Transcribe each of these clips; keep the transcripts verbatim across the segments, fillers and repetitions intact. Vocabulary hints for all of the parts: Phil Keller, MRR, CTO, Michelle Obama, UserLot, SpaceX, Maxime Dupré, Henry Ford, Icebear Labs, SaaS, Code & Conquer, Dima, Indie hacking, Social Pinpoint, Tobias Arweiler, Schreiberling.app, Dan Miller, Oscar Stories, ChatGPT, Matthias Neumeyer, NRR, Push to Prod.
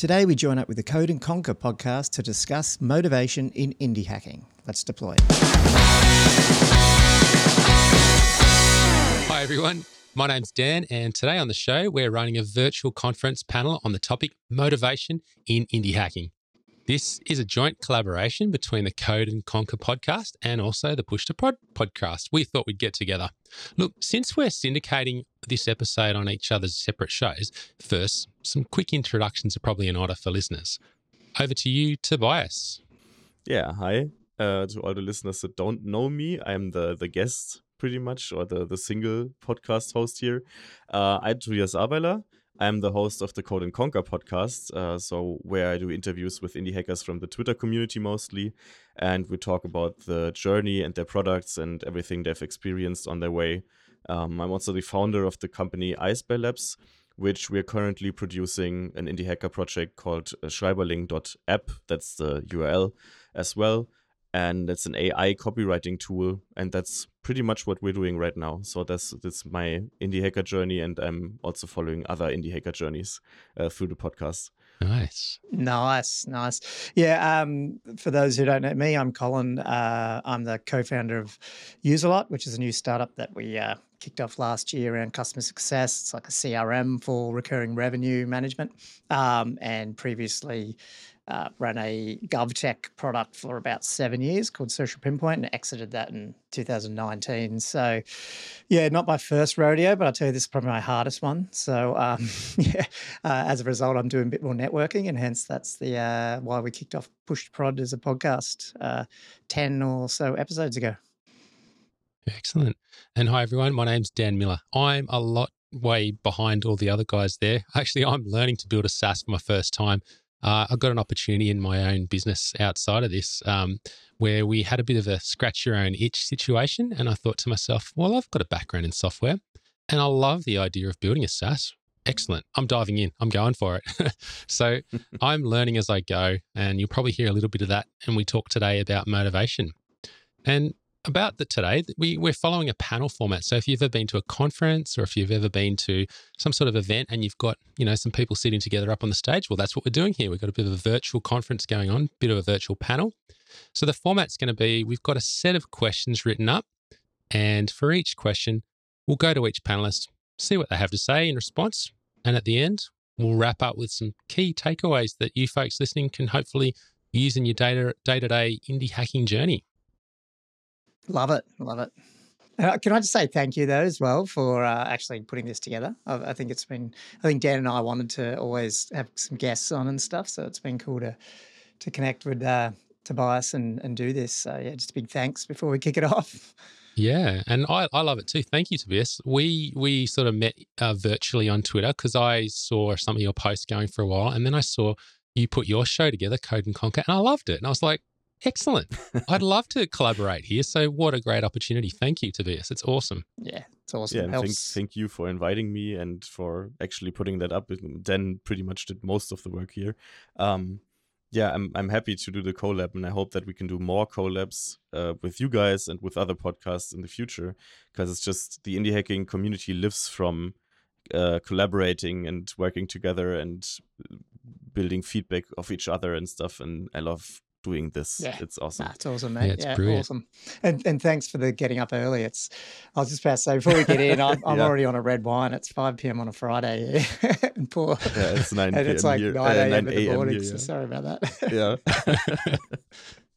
Today we join up with the Code and Conquer podcast to discuss motivation in indie hacking. Let's deploy. Hi everyone, my name's Dan and today on the show we're running a virtual conference panel on the topic motivation in indie hacking. This is a joint collaboration between the Code and Conquer podcast and also the Push to Prod podcast. We thought we'd get together. Look, since we're syndicating this episode on each other's separate shows, first, some quick introductions are probably in order for listeners. Over to you, Tobias. Yeah, hi. Uh, to all the listeners that don't know me, I'm the, the guest pretty much, or the, the single podcast host here. Uh, I'm Tobias Arweiler. I'm the host of the Code and Conquer podcast, uh, so where I do interviews with indie hackers from the Twitter community mostly, and we talk about the journey and their products and everything they've experienced on their way. Um, I'm also the founder of the company Icebear Labs, which we are currently producing an indie hacker project called Schreiberling dot app, that's the U R L as well, and it's an A I copywriting tool, and that's pretty much what we're doing right now. So that's that's my indie hacker journey, and I'm also following other indie hacker journeys uh, through the podcast. Nice. Nice, nice. Yeah, um, for those who don't know me, I'm Colin. Uh, I'm the co-founder of UserLot, which is a new startup that we uh, kicked off last year around customer success. It's like a C R M for recurring revenue management, um, and previously uh, ran a GovTech product for about seven years called Social Pinpoint and exited that in two thousand nineteen. So yeah, not my first rodeo, but I'll tell you, this is probably my hardest one. So um, yeah, uh, as a result, I'm doing a bit more networking, and hence that's the uh, why we kicked off Push to Prod as a podcast uh, ten or so episodes ago. Excellent. And hi everyone, my name's Dan Miller. I'm a lot way behind all the other guys there. Actually, I'm learning to build a SaaS for my first time. Uh, I got an opportunity in my own business outside of this um, where we had a bit of a scratch your own itch situation. And I thought to myself, well, I've got a background in software and I love the idea of building a SaaS. Excellent. I'm diving in. I'm going for it. So I'm learning as I go, and you'll probably hear a little bit of that. And we talk today about motivation. And about the today, we, we're following a panel format. So if you've ever been to a conference or if you've ever been to some sort of event and you've got, you know, some people sitting together up on the stage, well, that's what we're doing here. We've got a bit of a virtual conference going on, a bit of a virtual panel. So the format's going to be, we've got a set of questions written up, and for each question, we'll go to each panelist, see what they have to say in response. And at the end, we'll wrap up with some key takeaways that you folks listening can hopefully use in your day-to-day indie hacking journey. Love it. Love it. Uh, can I just say thank you though as well for uh, actually putting this together. I, I think it's been, I think Dan and I wanted to always have some guests on and stuff. So it's been cool to to connect with uh, Tobias and, and do this. So yeah, just a big thanks before we kick it off. Yeah. And I, I love it too. Thank you, Tobias. We we sort of met uh, virtually on Twitter because I saw some of your posts going for a while, and then I saw you put your show together, Code and Conquer, and I loved it. And I was like, excellent. I'd love to collaborate here. So what a great opportunity. Thank you, Tobias. It's awesome. Yeah, it's awesome. Yeah, and thank, thank you for inviting me and for actually putting that up. Dan pretty much did most of the work here. Um, yeah, I'm I'm happy to do the collab, and I hope that we can do more collabs uh, with you guys and with other podcasts in the future, because it's just the indie hacking community lives from uh, collaborating and working together and building feedback of each other and stuff. And I love doing this. Yeah. It's awesome. Nah, it's awesome, mate. Yeah, it's yeah, brilliant. Awesome. And and thanks for the getting up early. It's, I was just about to say, before we get in, I'm, I'm yeah. already on a red wine. It's five p.m. on a Friday. and poor. Yeah, it's nine p.m. And it's like here. nine a.m. Uh, in the morning. Here, yeah. So sorry about that. yeah.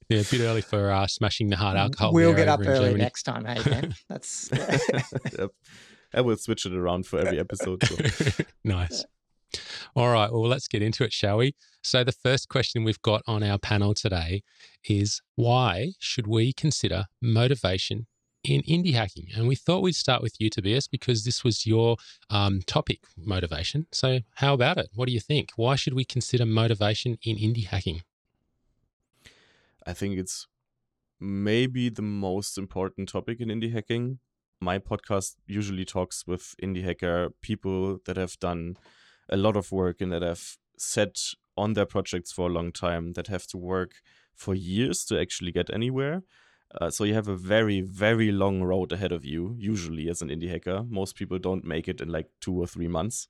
Yeah, a bit early for uh, smashing the hard alcohol. We'll get up early next time, hey, Dan. That's. Yeah. Yep. I will switch it around for every episode. So. Nice. Yeah. All right, well, let's get into it, shall we? So the first question we've got on our panel today is, why should we consider motivation in indie hacking? And we thought we'd start with you, Tobias, because this was your um, topic, motivation. So how about it? What do you think? Why should we consider motivation in indie hacking? I think it's maybe the most important topic in indie hacking. My podcast usually talks with indie hacker people that have done a lot of work and that have sat on their projects for a long time, that have to work for years to actually get anywhere. Uh, so you have a very, very long road ahead of you, usually as an indie hacker. Most people don't make it in like two or three months.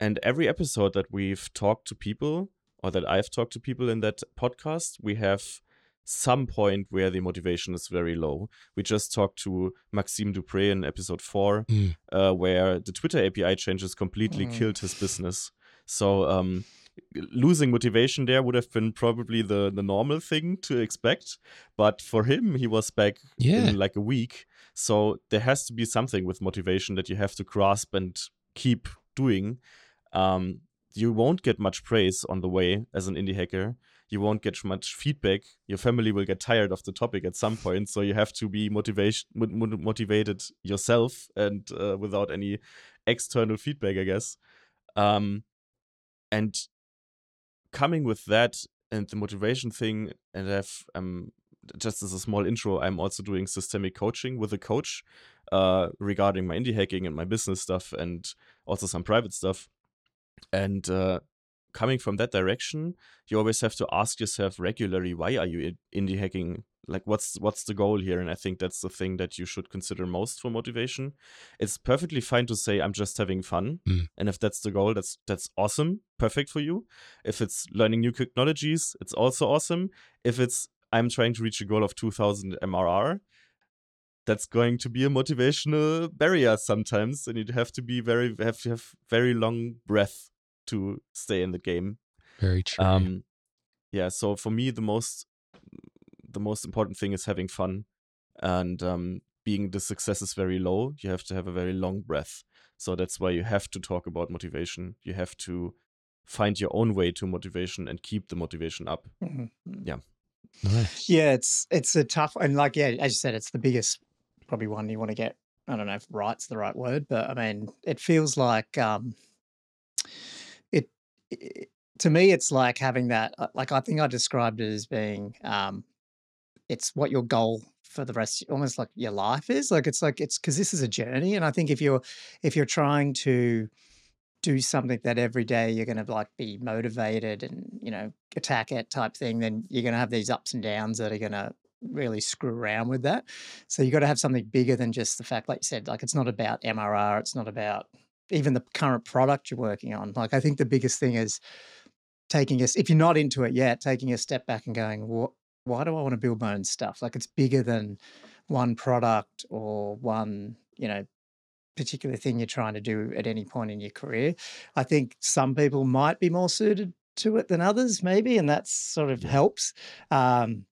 And every episode that we've talked to people or that I've talked to people in that podcast, we have some point where the motivation is very low. We just talked to Maxime Dupré in episode four, mm. uh, where the Twitter A P I changes completely mm. killed his business. So um, losing motivation there would have been probably the, the normal thing to expect. But for him, he was back yeah. in like a week. So there has to be something with motivation that you have to grasp and keep doing. Um, you won't get much praise on the way as an indie hacker. You won't get much feedback. Your family will get tired of the topic at some point. So you have to be motivation motivated yourself and uh, without any external feedback, I guess. Um, and coming with that and the motivation thing, and I have um, just as a small intro, I'm also doing systemic coaching with a coach uh, regarding my indie hacking and my business stuff and also some private stuff. And uh, coming from that direction, you always have to ask yourself regularly, why are you indie hacking? Like, what's what's the goal here? And I think that's the thing that you should consider most for motivation. It's perfectly fine to say, I'm just having fun. Mm. And if that's the goal, that's that's awesome. Perfect for you. If it's learning new technologies, it's also awesome. If it's, I'm trying to reach a goal of two thousand M R R, that's going to be a motivational barrier sometimes, and you'd have to be very have to have very long breath to stay in the game. Very true. Um, yeah. So for me, the most the most important thing is having fun, and um, being the success is very low. You have to have a very long breath. So that's why you have to talk about motivation. You have to find your own way to motivation and keep the motivation up. Mm-hmm. Yeah. Nice. Yeah. It's it's a tough and like yeah, as you said, it's the biggest. Probably one you want to get, I don't know if right's the right word, but I mean, it feels like um, it, it, to me, it's like having that, like I think I described it as being, um, it's what your goal for the rest, almost like your life is. Like, it's like, it's because this is a journey. And I think if you're, if you're trying to do something that every day you're going to like be motivated and, you know, attack it type thing, then you're going to have these ups and downs that are going to really screw around with that. So you got to have something bigger than just the fact, like you said, like it's not about M R R, it's not about even the current product you're working on. Like I think the biggest thing is taking us, if you're not into it yet, taking a step back and going, what, why do I want to build my own stuff? Like it's bigger than one product or one, you know, particular thing you're trying to do at any point in your career. I think some people might be more suited to it than others maybe, and that sort of helps. Um,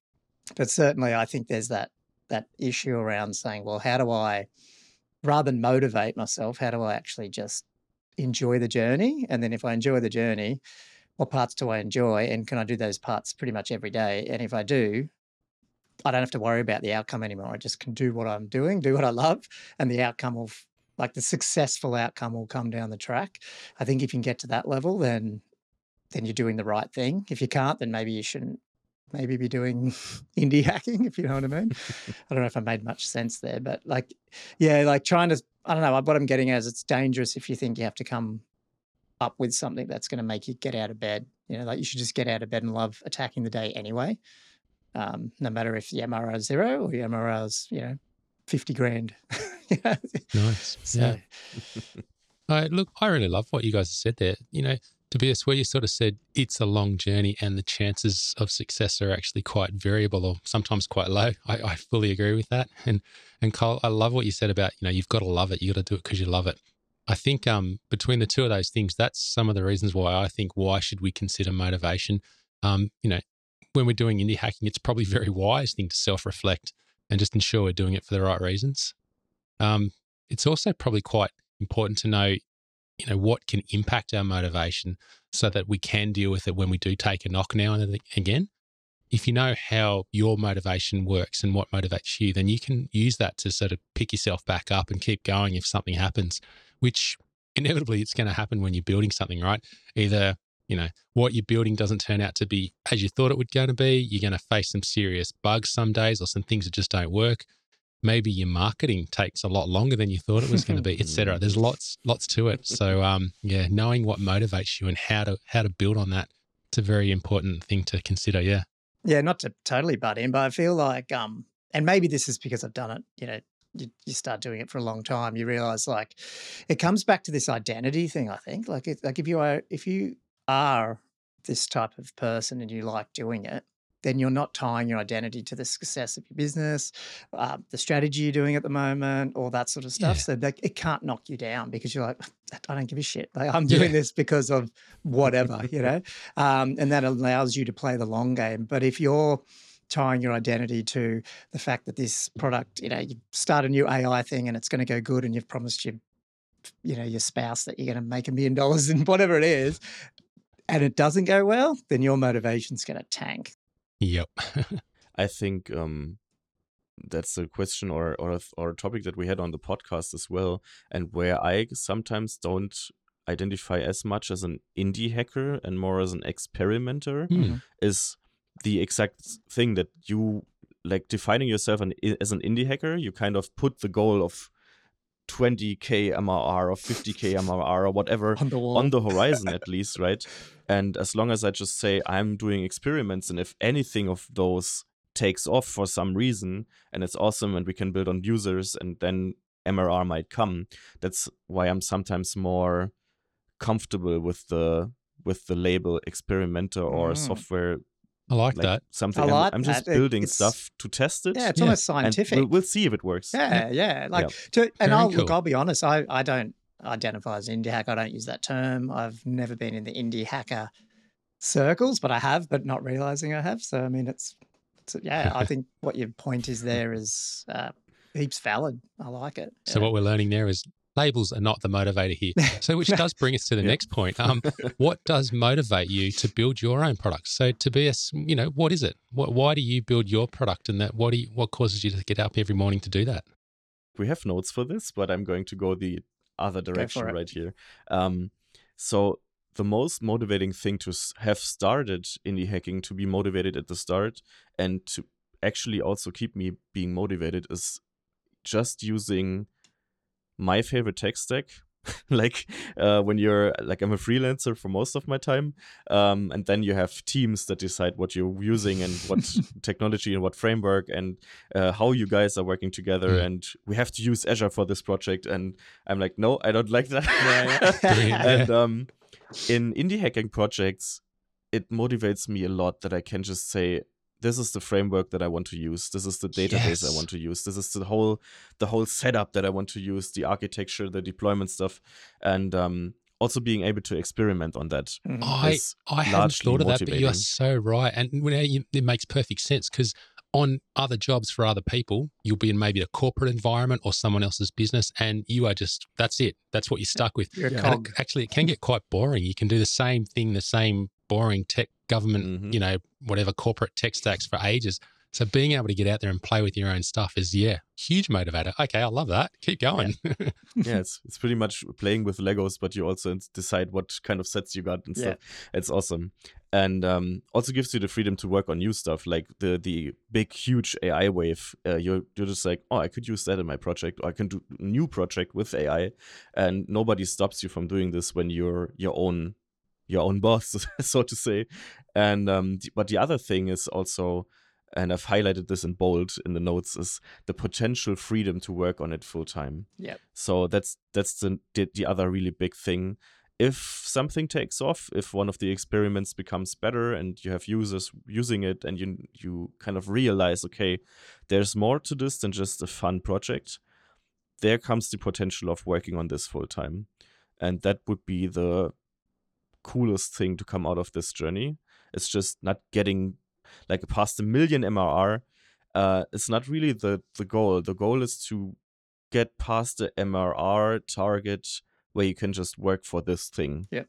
But certainly I think there's that that issue around saying, well, how do I, rather than motivate myself, how do I actually just enjoy the journey? And then if I enjoy the journey, what parts do I enjoy? And can I do those parts pretty much every day? And if I do, I don't have to worry about the outcome anymore. I just can do what I'm doing, do what I love, and the outcome will, like the successful outcome will come down the track. I think if you can get to that level, then then you're doing the right thing. If you can't, then maybe you shouldn't maybe be doing indie hacking, if you know what I mean. I don't know if I made much sense there, but like, yeah, like trying to, I don't know, what I'm getting at is it's dangerous if you think you have to come up with something that's going to make you get out of bed. You know, like you should just get out of bed and love attacking the day anyway, um, no matter if the M R R is zero or the M R R is, you know, fifty grand. You know? Nice. So. Yeah. uh, look, I really love what you guys said there. You know, Tobias, where you sort of said it's a long journey and the chances of success are actually quite variable or sometimes quite low. I, I fully agree with that. And and Carl, I love what you said about, you know, you've got to love it. You got to do it because you love it. I think um, between the two of those things, that's some of the reasons why I think why should we consider motivation? Um, you know, when we're doing indie hacking, it's probably a very wise thing to self-reflect and just ensure we're doing it for the right reasons. Um, it's also probably quite important to know, you know, what can impact our motivation so that we can deal with it when we do take a knock now and again. If you know how your motivation works and what motivates you, then you can use that to sort of pick yourself back up and keep going if something happens, which inevitably it's going to happen when you're building something, right? Either, you know, what you're building doesn't turn out to be as you thought it would going to be. You're going to face some serious bugs some days or some things that just don't work. Maybe your marketing takes a lot longer than you thought it was going to be, et cetera. There's lots, lots to it. So, um, yeah, knowing what motivates you and how to how to build on that, it's a very important thing to consider. Yeah, yeah. Not to totally butt in, but I feel like, um, and maybe this is because I've done it. You know, you, you start doing it for a long time, you realize like it comes back to this identity thing. I think like it, like if you are if you are this type of person and you like doing it, then you're not tying your identity to the success of your business, uh, the strategy you're doing at the moment, all that sort of stuff. Yeah. So they, it can't knock you down because you're like, I don't give a shit. Like, I'm doing yeah. this because of whatever, you know, um, and that allows you to play the long game. But if you're tying your identity to the fact that this product, you know, you start a new A I thing and it's going to go good and you've promised your, you know, your spouse that you're going to make a million dollars in whatever it is, and it doesn't go well, then your motivation's going to tank. Yep. I think um, that's a question or, or, or a topic that we had on the podcast as well, and where I sometimes don't identify as much as an indie hacker and more as an experimenter mm. is the exact thing that you, like defining yourself an, as an indie hacker, you kind of put the goal of twenty K M R R or fifty K M R R or whatever on the, on the horizon at least, right? And as long as I just say I'm doing experiments, and if anything of those takes off for some reason and it's awesome and we can build on users, and then M R R might come. That's why I'm sometimes more comfortable with the with the label experimenter or mm. software. I like, like that. Something. I like I'm, I'm just that. building it's, stuff to test it. Yeah, it's yeah. almost scientific. We'll, we'll see if it works. Yeah, yeah. Like, yeah. To, and I'll, cool. look, I'll be honest. I, I don't identify as indie hacker. I don't use that term. I've never been in the indie hacker circles, but I have, but not realizing I have. So I mean, it's, it's yeah. I think what your point is there is uh, heaps valid. I like it. So yeah. what we're learning there is labels are not the motivator here. So which does bring us to the yeah. next point. Um, what does motivate you to build your own product? So Tobias, you know, what is it? What, why do you build your product, and that what do you, what causes you to get up every morning to do that? We have notes for this, but I'm going to go the other direction right here. Um, so the most motivating thing to have started indie hacking, to be motivated at the start and to actually also keep me being motivated, is just using my favorite tech stack. Like uh, when you're like, I'm a freelancer for most of my time, um, and then you have teams that decide what you're using and what technology and what framework and uh, how you guys are working together. Mm. And we have to use Azure for this project. And I'm like, no, I don't like that. Yeah, yeah. And um, in indie hacking projects, it motivates me a lot that I can just say, this is the framework that I want to use. This is the database yes. I want to use. This is the whole the whole setup that I want to use, the architecture, the deployment stuff, and um, also being able to experiment on that. I, I hadn't thought of motivating. that, but you're so right. And it makes perfect sense, because on other jobs for other people, you'll be in maybe a corporate environment or someone else's business, and you are just, that's it. That's what you're stuck with. You're and it, actually, it can get quite boring. You can do the same thing, the same boring tech, government, mm-hmm. you know, whatever corporate tech stacks for ages. So being able to get out there and play with your own stuff is, yeah, huge motivator. Okay, I love that. Keep going. Yeah, yeah it's it's pretty much playing with Legos, but you also decide what kind of sets you got and stuff. Yeah. It's awesome. And um, also gives you the freedom to work on new stuff, like the the big, huge A I wave. Uh, you're, you're just like, oh, I could use that in my project, or I can do a new project with A I. And nobody stops you from doing this when you're your own your own boss, so to say. And um, but the other thing is also, and I've highlighted this in bold in the notes, is the potential freedom to work on it full time. Yeah. So that's that's the the other really big thing. If something takes off, if one of the experiments becomes better and you have users using it, and you you kind of realize, okay, there's more to this than just a fun project, there comes the potential of working on this full time. And that would be the coolest thing to come out of this journey. It's just not getting like past a million M R R. Uh, it's not really the the goal. The goal is to get past the M R R target where you can just work for this thing. Yeah.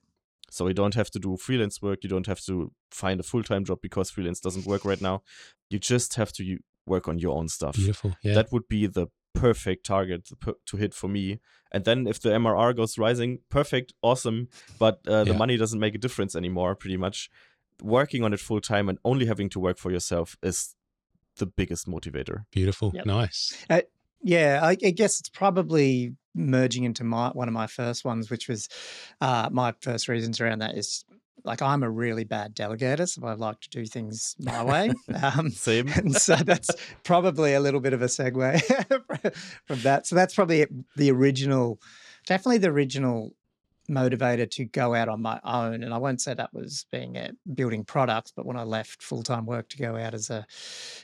So you don't have to do freelance work. You don't have to find a full-time job because freelance doesn't work right now. You just have to work on your own stuff. Beautiful. Yeah. That would be the perfect target to hit for me. And then if the M R R goes rising, perfect, awesome, but uh, the yeah. money doesn't make a difference anymore, pretty much. Working on it full time and only having to work for yourself is the biggest motivator. Beautiful. Yep. Nice. Uh, yeah, I, I guess it's probably merging into my one of my first ones, which was uh, my first reasons around that is, like, I'm a really bad delegator, so I like to do things my way. Um, Same. And so that's probably a little bit of a segue from that. So that's probably the original, definitely the original motivated to go out on my own. And I won't say that was being at building products, but when I left full-time work to go out as a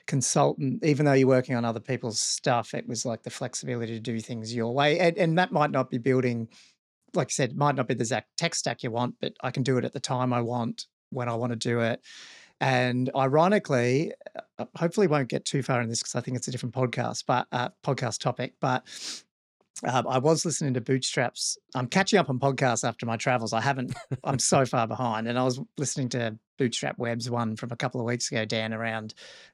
consultant, even though you're working on other people's stuff, it was like the flexibility to do things your way. And, and that might not be building, like I said, might not be the exact tech stack you want, but I can do it at the time I want, when I want to do it. And ironically, hopefully won't get too far in this because I think it's a different podcast, but uh, podcast topic, but Um, I was listening to Bootstraps. I'm catching up on podcasts after my travels. I haven't, I'm so far behind. And I was listening to Bootstrap Web's one from a couple of weeks ago, Dan, around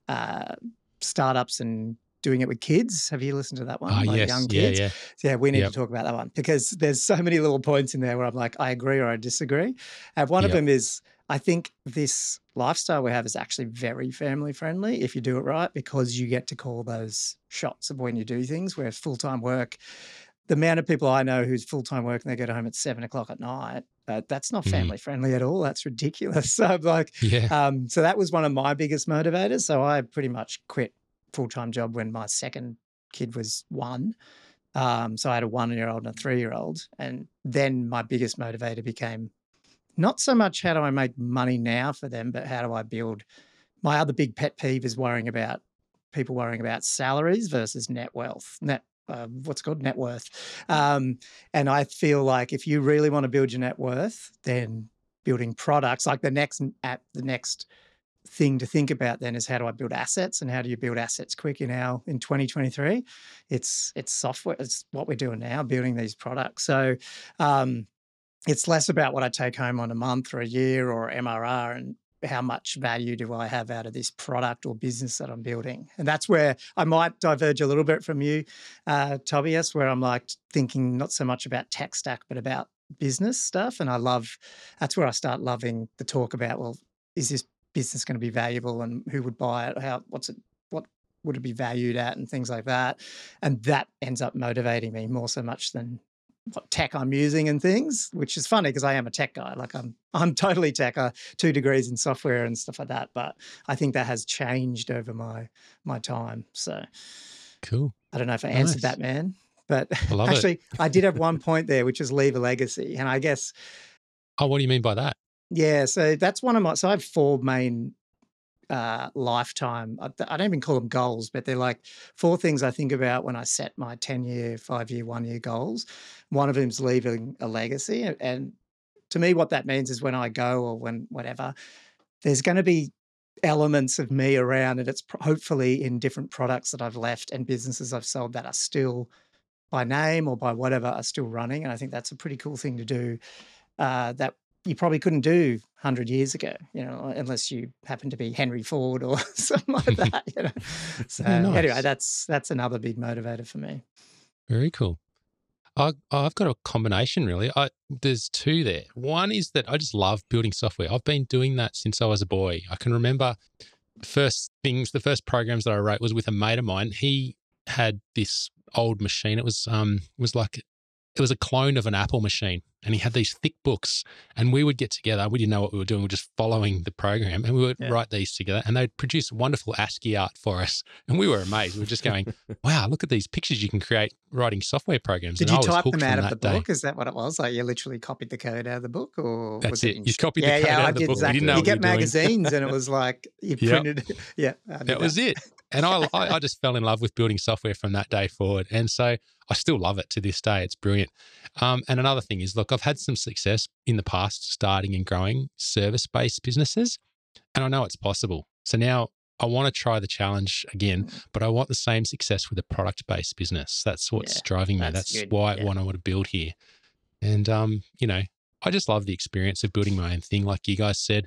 uh, startups and doing it with kids. Have you listened to that one? Oh, like yes. Young kids? Yeah, yeah. yeah we need yep. to talk about that one because there's so many little points in there where I'm like, I agree or I disagree. And one yep. of them is, I think this lifestyle we have is actually very family friendly if you do it right, because you get to call those shots of when you do things, whereas full-time work, the amount of people I know who's full-time work and they get home at seven o'clock at night, uh, that's not family mm. friendly at all. That's ridiculous. So I'm like, yeah. um, so that was one of my biggest motivators. So I pretty much quit full-time job when my second kid was one. Um, so I had a one-year-old and a three-year-old. And then my biggest motivator became not so much how do I make money now for them, but how do I build? My other big pet peeve is worrying about people worrying about salaries versus net wealth, net uh, what's called net worth. Um, and I feel like if you really want to build your net worth, then building products, like the next app, the next thing to think about then is how do I build assets, and how do you build assets quick in our in twenty twenty-three? It's it's software. It's what we're doing now, building these products. So. Um, It's less about what I take home on a month or a year or M R R, and how much value do I have out of this product or business that I'm building. And that's where I might diverge a little bit from you, uh, Tobias, where I'm like thinking not so much about tech stack, but about business stuff. And I love, that's where I start loving the talk about, well, is this business going to be valuable, and who would buy it? How, what's it, what would it be valued at, and things like that. And that ends up motivating me more so much than what tech I'm using and things, which is funny because I am a tech guy. Like I'm I'm totally tech, uh, two degrees in software and stuff like that. But I think that has changed over my my time. So cool. I don't know if I answered nice. that, man. But I actually I did have one point there, which is leave a legacy. And I guess Oh, what do you mean by that? Yeah. So that's one of my so I have four main Uh, lifetime, I, I don't even call them goals, but they're like four things I think about when I set my ten-year, five-year, one-year goals. One of them is leaving a legacy. And, and to me, what that means is when I go or when whatever, there's going to be elements of me around, and it's pro- hopefully in different products that I've left and businesses I've sold that are still by name or by whatever are still running. And I think that's a pretty cool thing to do uh, that you probably couldn't do one hundred years ago, you know, unless you happen to be Henry Ford or something like that, you know. So nice. Anyway, that's that's another big motivator for me. Very cool. I, I've got a combination really. I, there's two there. One is that I just love building software. I've been doing that since I was a boy. I can remember the first things, the first programs that I wrote was with a mate of mine. He had this old machine. It was um, it was like it was a clone of an Apple machine. And he had these thick books, and we would get together. We didn't know what we were doing. We were just following the program, and we would yeah. write these together, and they'd produce wonderful ASCII art for us. And we were amazed. We were just going, wow, look at these pictures you can create writing software programs. Did and you type them out of the day. book? Is that what it was? Like you literally copied the code out of the book? or That's was it. it. You copied yeah, the code yeah, out I of the book. Exactly. You, didn't know you get you magazines and it was like you printed yep. Yeah. That, that was it. And I, I just fell in love with building software from that day forward. And so I still love it to this day. It's brilliant. Um, and another thing is, look, I've had some success in the past starting and growing service-based businesses, and I know it's possible. So now I want to try the challenge again, but I want the same success with a product-based business. That's what's yeah, driving me. That's, that's why yeah. what I want to build here. And, um, you know, I just love the experience of building my own thing. Like you guys said,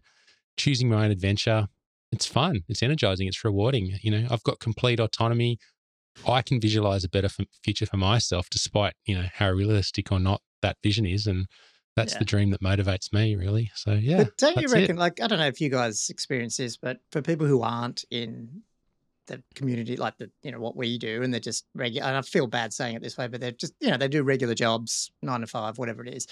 choosing my own adventure. It's fun. It's energizing. It's rewarding. You know, I've got complete autonomy. I can visualize a better f- future for myself, despite, you know, how realistic or not that vision is. And that's yeah. the dream that motivates me, really. So, yeah. But don't you reckon, it. like, I don't know if you guys experience this, but for people who aren't in the community, like, the you know, what we do, and they're just regular, and I feel bad saying it this way, but they're just, you know, they do regular jobs, nine to five, whatever it is.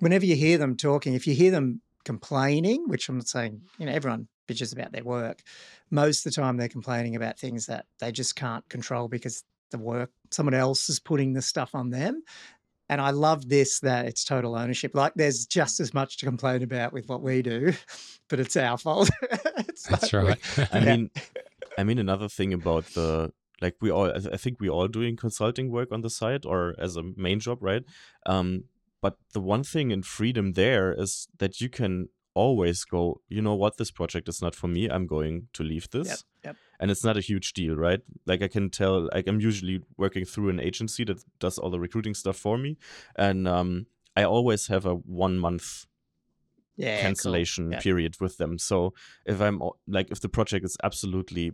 Whenever you hear them talking, if you hear them complaining, which I'm not saying, you know, everyone bitches about their work, most of the time they're complaining about things that they just can't control because the work, someone else is putting the stuff on them. And I love this, that it's total ownership. Like there's just as much to complain about with what we do, but it's our fault. It's That's like right. We, I yeah. mean, I mean, another thing about the, like we all, I think we all doing consulting work on the side or as a main job, right? Um, but the one thing in freedom there is that you can always go, you know what, this project is not for me. I'm going to leave this. Yep, yep. And it's not a huge deal, right? Like I can tell, like I'm usually working through an agency that does all the recruiting stuff for me. And um, I always have a one month yeah, cancellation cool. yeah. period with them. So if I'm like, if the project is absolutely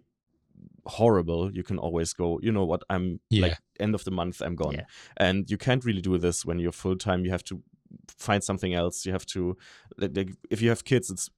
horrible, you can always go, you know what, I'm yeah. like end of the month, I'm gone. Yeah. And you can't really do this when you're full time. You have to find something else. You have to, like, if you have kids, it's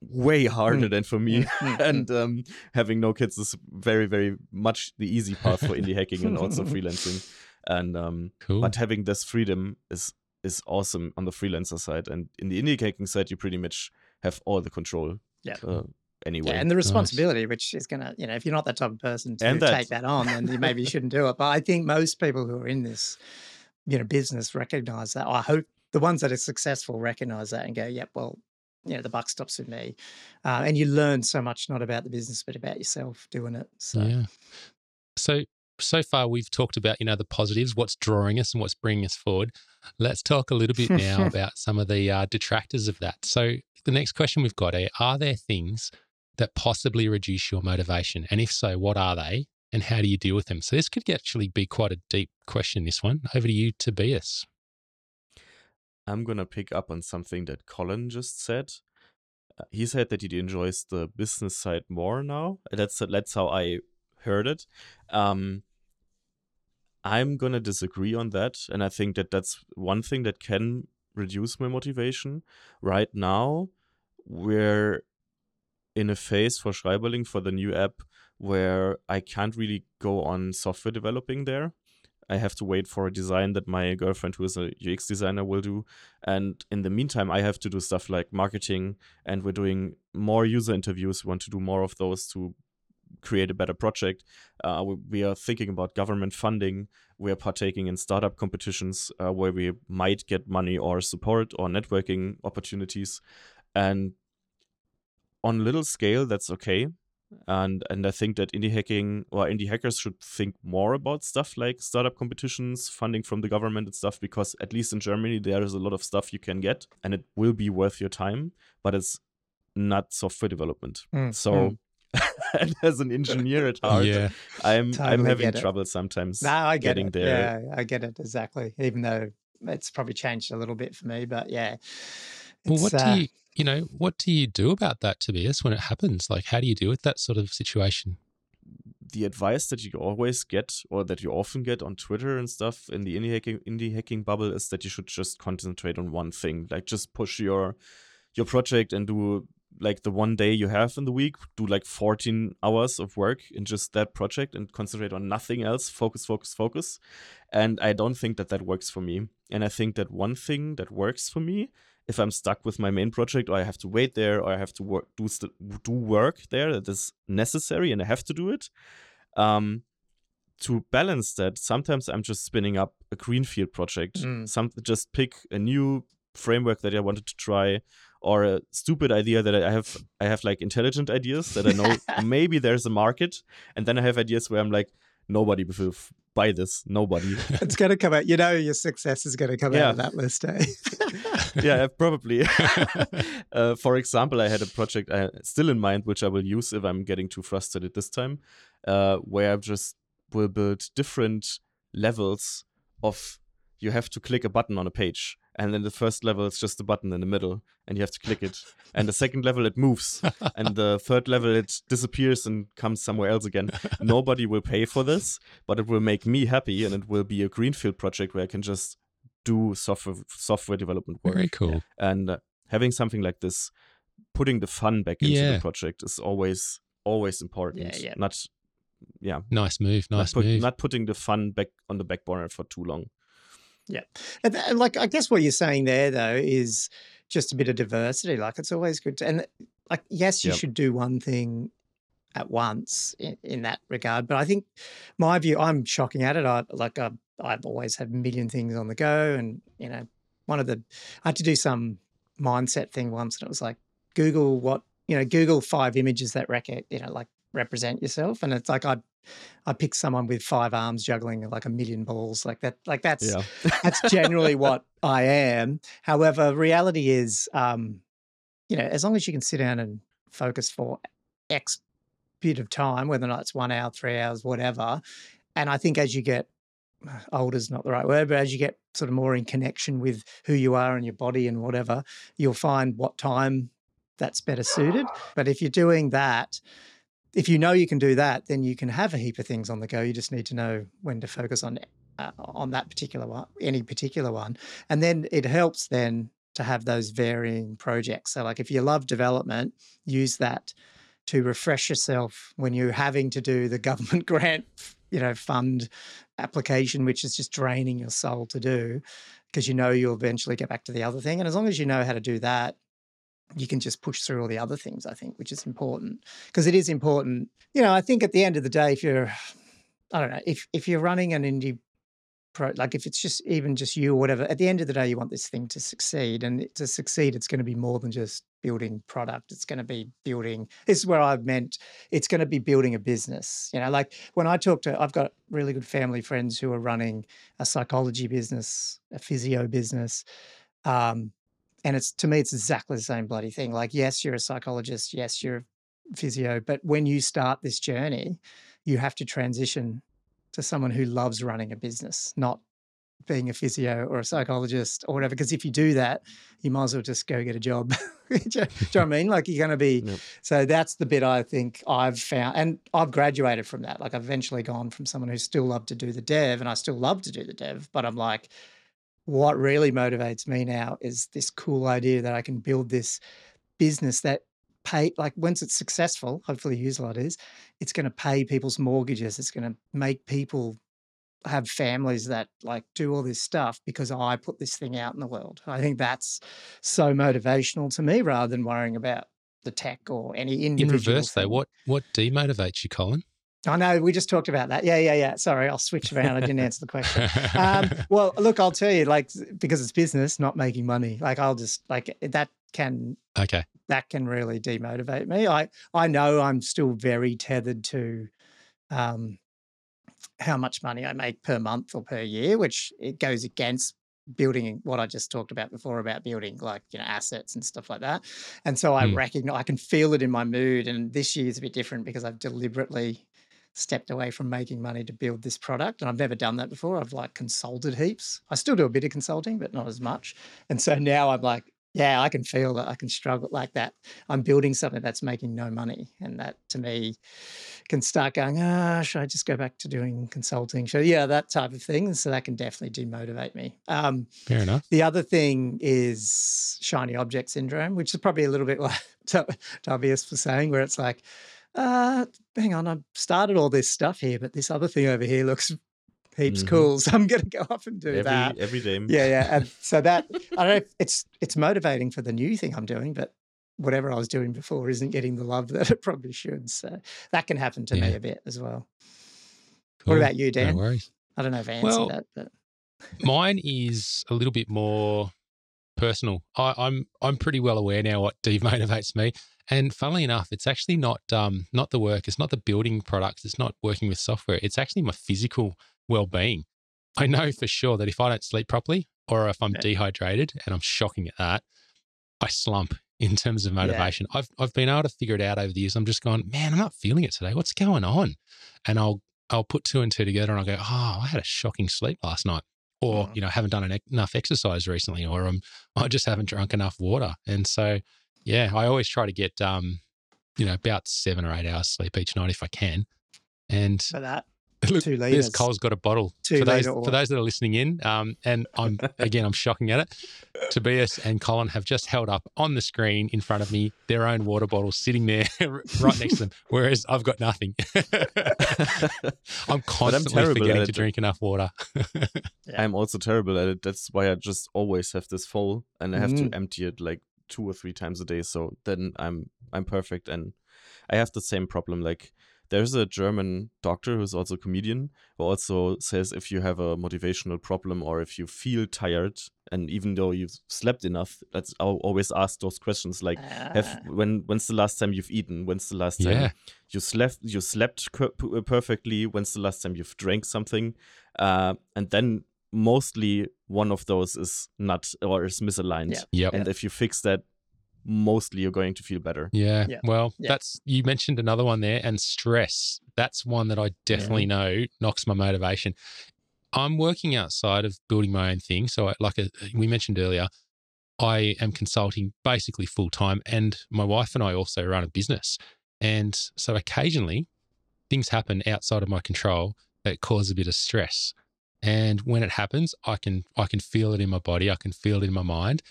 way harder mm. than for me. Mm. And um, having no kids is very, very much the easy path for indie hacking and also freelancing. And um, cool. But having this freedom is is awesome on the freelancer side. And in the indie hacking side, you pretty much have all the control. Yeah. Uh, Anyway. Yeah, and the responsibility, nice. Which is going to, you know, if you're not that type of person to that. take that on, then you maybe shouldn't do it. But I think most people who are in this, you know, business recognize that. Or I hope the ones that are successful recognize that and go, yep, well, you know, the buck stops with me. Uh, and you learn so much, not about the business, but about yourself doing it. So, yeah. so, so far we've talked about, you know, the positives, what's drawing us and what's bringing us forward. Let's talk a little bit now about some of the uh, detractors of that. So the next question we've got, eh, are there things that possibly reduce your motivation? And if so, what are they and how do you deal with them? So this could actually be quite a deep question, this one. Over to you, Tobias. I'm going to pick up on something that Colin just said. Uh, he said that he enjoys the business side more now. That's that's how I heard it. Um, I'm going to disagree on that. And I think that that's one thing that can reduce my motivation. Right now, we're in a phase for Schreiberling, for the new app, where I can't really go on software developing there. I have to wait for a design that my girlfriend, who is a U X designer, will do. And in the meantime, I have to do stuff like marketing, and we're doing more user interviews. We want to do more of those to create a better project. Uh, we, we are thinking about government funding. We are partaking in startup competitions uh, where we might get money or support or networking opportunities. And on little scale, that's okay. And and I think that indie hacking or indie hackers should think more about stuff like startup competitions, funding from the government and stuff, because at least in Germany, there is a lot of stuff you can get and it will be worth your time, but it's not software development. Mm. So mm. as an engineer at heart, yeah. I'm, totally I'm having trouble sometimes no, I get getting it. there. Yeah, I get it. Exactly. Even though it's probably changed a little bit for me, but yeah. Well, what uh, do you, you know, what do you do about that, Tobias, when it happens? Like, how do you deal with that sort of situation? The advice that you always get, or that you often get on Twitter and stuff in the indie hacking, indie hacking bubble, is that you should just concentrate on one thing. Like, just push your your project and do, like, the one day you have in the week, do, like, fourteen hours of work in just that project and concentrate on nothing else. Focus, focus, focus. And I don't think that that works for me. And I think that one thing that works for me, if I'm stuck with my main project, or I have to wait there, or I have to work, do st- do work there that is necessary and I have to do it. Um, to balance that, sometimes I'm just spinning up a greenfield project. Mm. Some, just pick a new framework that I wanted to try, or a stupid idea that I have. I have like intelligent ideas that I know maybe there's a market. And then I have ideas where I'm like, nobody will buy this, nobody. It's going to come out. You know your success is going to come yeah. out of that list, eh? Yeah, probably. uh, for example, I had a project I still in mind, which I will use if I'm getting too frustrated this time, uh, where I just will build different levels of, you have to click a button on a page. And then the first level is just the button in the middle and you have to click it. And the second level, it moves. And the third level, it disappears and comes somewhere else again. Nobody will pay for this, but it will make me happy. And it will be a greenfield project where I can just do software software development work. Very cool. And uh, having something like this, putting the fun back into yeah. the project is always always important. Yeah, yeah. Not yeah. Nice move, nice not put, move. Not putting the fun back on the back burner for too long. Yeah. And, and like I guess what you're saying there though is just a bit of diversity. Like it's always good to, and like yes, you yep. should do one thing at once in, in that regard. But I think my view, I'm shocking at it. I like I, I've always had a million things on the go, and you know, one of the I had to do some mindset thing once, and it was like Google what you know, Google five images that record, you know, like represent yourself, and it's like I I picked someone with five arms juggling like a million balls, like that. Like that's yeah. that's generally what I am. However, reality is, um, you know, as long as you can sit down and focus for X bit of time, whether or not it's one hour, three hours, whatever. And I think as you get older is not the right word, but as you get sort of more in connection with who you are and your body and whatever, you'll find what time that's better suited. But if you're doing that, if you know you can do that, then you can have a heap of things on the go. You just need to know when to focus on uh, on that particular one, any particular one. And then it helps then to have those varying projects. So like if you love development, use that to refresh yourself when you're having to do the government grant, you know, fund application, which is just draining your soul to do because you know you'll eventually get back to the other thing. And as long as you know how to do that, you can just push through all the other things, I think, which is important because it is important. You know, I think at the end of the day, if you're, I don't know, if if you're running an indie pro, like if it's just even just you or whatever, at the end of the day, you want this thing to succeed. And to succeed, it's going to be more than just building product. It's going to be building, this is where I've meant, it's going to be building a business. You know, like when I talk to, I've got really good family friends who are running a psychology business, a physio business, um, and it's to me, it's exactly the same bloody thing. Like, yes, you're a psychologist. Yes, you're a physio. But when you start this journey, you have to transition to someone who loves running a business, not being a physio or a psychologist or whatever. Because if you do that, you might as well just go get a job. Do you know what I mean? Like you're going to be. Yep. So that's the bit I think I've found. And I've graduated from that. Like I've eventually gone from someone who still loved to do the dev, and I still love to do the dev, but I'm like, what really motivates me now is this cool idea that I can build this business that pay, like once it's successful, hopefully UserLot is, it's going to pay people's mortgages. It's going to make people have families that like do all this stuff because I put this thing out in the world. I think that's so motivational to me rather than worrying about the tech or any individual. In reverse though, what, what demotivates you, Colin? I know, we just talked about that. Yeah, yeah, yeah. Sorry, I'll switch around. I didn't answer the question. Um, well, look, I'll tell you, like, because it's business, not making money. Like, I'll just, like, that can okay. that can really demotivate me. I, I know I'm still very tethered to um, how much money I make per month or per year, which it goes against building what I just talked about before about building like, you know, assets and stuff like that. And so I mm. recognize, I can feel it in my mood. And this year's a bit different because I've deliberately stepped away from making money to build this product. And I've never done that before. I've like consulted heaps. I still do a bit of consulting, but not as much. And so now I'm like, yeah, I can feel that I can struggle like that. I'm building something that's making no money. And that to me can start going, ah, oh, should I just go back to doing consulting? So yeah, that type of thing. And so that can definitely demotivate me. Um, Fair enough. The other thing is shiny object syndrome, which is probably a little bit like Tobias was saying, where it's like, Uh, hang on, I've started all this stuff here, but this other thing over here looks heaps mm-hmm. cool. So I'm going to go off and do every, that. Every day. Yeah, yeah. And so that, I don't know, if it's, it's motivating for the new thing I'm doing, but whatever I was doing before isn't getting the love that it probably should. So that can happen to yeah. me a bit as well. Cool. What about you, Dan? No worries. I don't know if I answered well, that. But mine is a little bit more personal. I, I'm I'm pretty well aware now what demotivates me. And funnily enough, it's actually not um, not the work. It's not the building products. It's not working with software. It's actually my physical well-being. I know for sure that if I don't sleep properly or if I'm yeah. dehydrated, and I'm shocking at that, I slump in terms of motivation. Yeah. I've I've been able to figure it out over the years. I'm just going, man, I'm not feeling it today. What's going on? And I'll I'll put two and two together and I'll go, oh, I had a shocking sleep last night. Or, you know, haven't done enough exercise recently, or um, I just haven't drunk enough water. And so, yeah, I always try to get, um, you know, about seven or eight hours sleep each night if I can. And for that, look, two liters. Cole's got a bottle. Two for those for those that are listening in, um, and I'm again, I'm shocking at it. Tobias and Colin have just held up on the screen in front of me their own water bottle sitting there right next to them, whereas I've got nothing. I'm constantly I'm forgetting to drink enough water. yeah. I'm also terrible at it. That's why I just always have this full, and I have mm. to empty it like two or three times a day. So then I'm I'm perfect. And I have the same problem. Like, there's a German doctor who's also a comedian who also says if you have a motivational problem or if you feel tired, and even though you've slept enough, that's I'll always ask those questions like, uh. have when when's the last time you've eaten? When's the last time yeah. you slept? You slept perfectly. When's the last time you've drank something? Uh, and then mostly one of those is not or is misaligned. Yeah. Yep. And if you fix that, mostly you're going to feel better. Yeah. yeah. Well, yeah. that's you mentioned another one there, and stress. That's one that I definitely yeah. know knocks my motivation. I'm working outside of building my own thing. So I, like a, we mentioned earlier, I am consulting basically full time, and my wife and I also run a business. And so occasionally things happen outside of my control that cause a bit of stress. And when it happens, I can I can feel it in my body. I can feel it in my mind.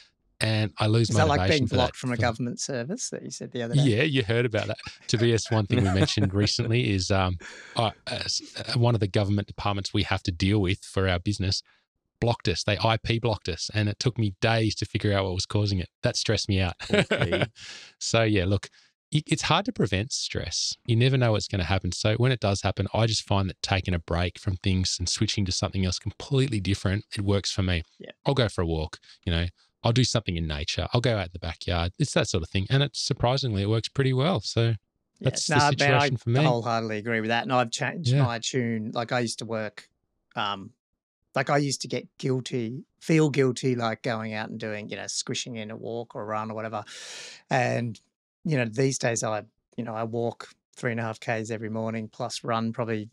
And I lose motivation. Is that like being blocked from a government service that you said the other day? Yeah, you heard about that. Tobias, one thing we mentioned recently is um, uh, uh, one of the government departments we have to deal with for our business blocked us. They I P blocked us, and it took me days to figure out what was causing it. That stressed me out. Okay. So yeah, look, it, it's hard to prevent stress. You never know what's going to happen. So when it does happen, I just find that taking a break from things and switching to something else completely different, it works for me. Yeah. I'll go for a walk, you know. I'll do something in nature. I'll go out in the backyard. It's that sort of thing. And it's surprisingly, it works pretty well. So that's yeah, no, the situation I, for me. I wholeheartedly agree with that. And I've changed yeah. my tune. Like I used to work, um, like I used to get guilty, feel guilty, like going out and doing, you know, squishing in a walk or a run or whatever. And, you know, these days I, you know, I walk three and a half Ks every morning plus run probably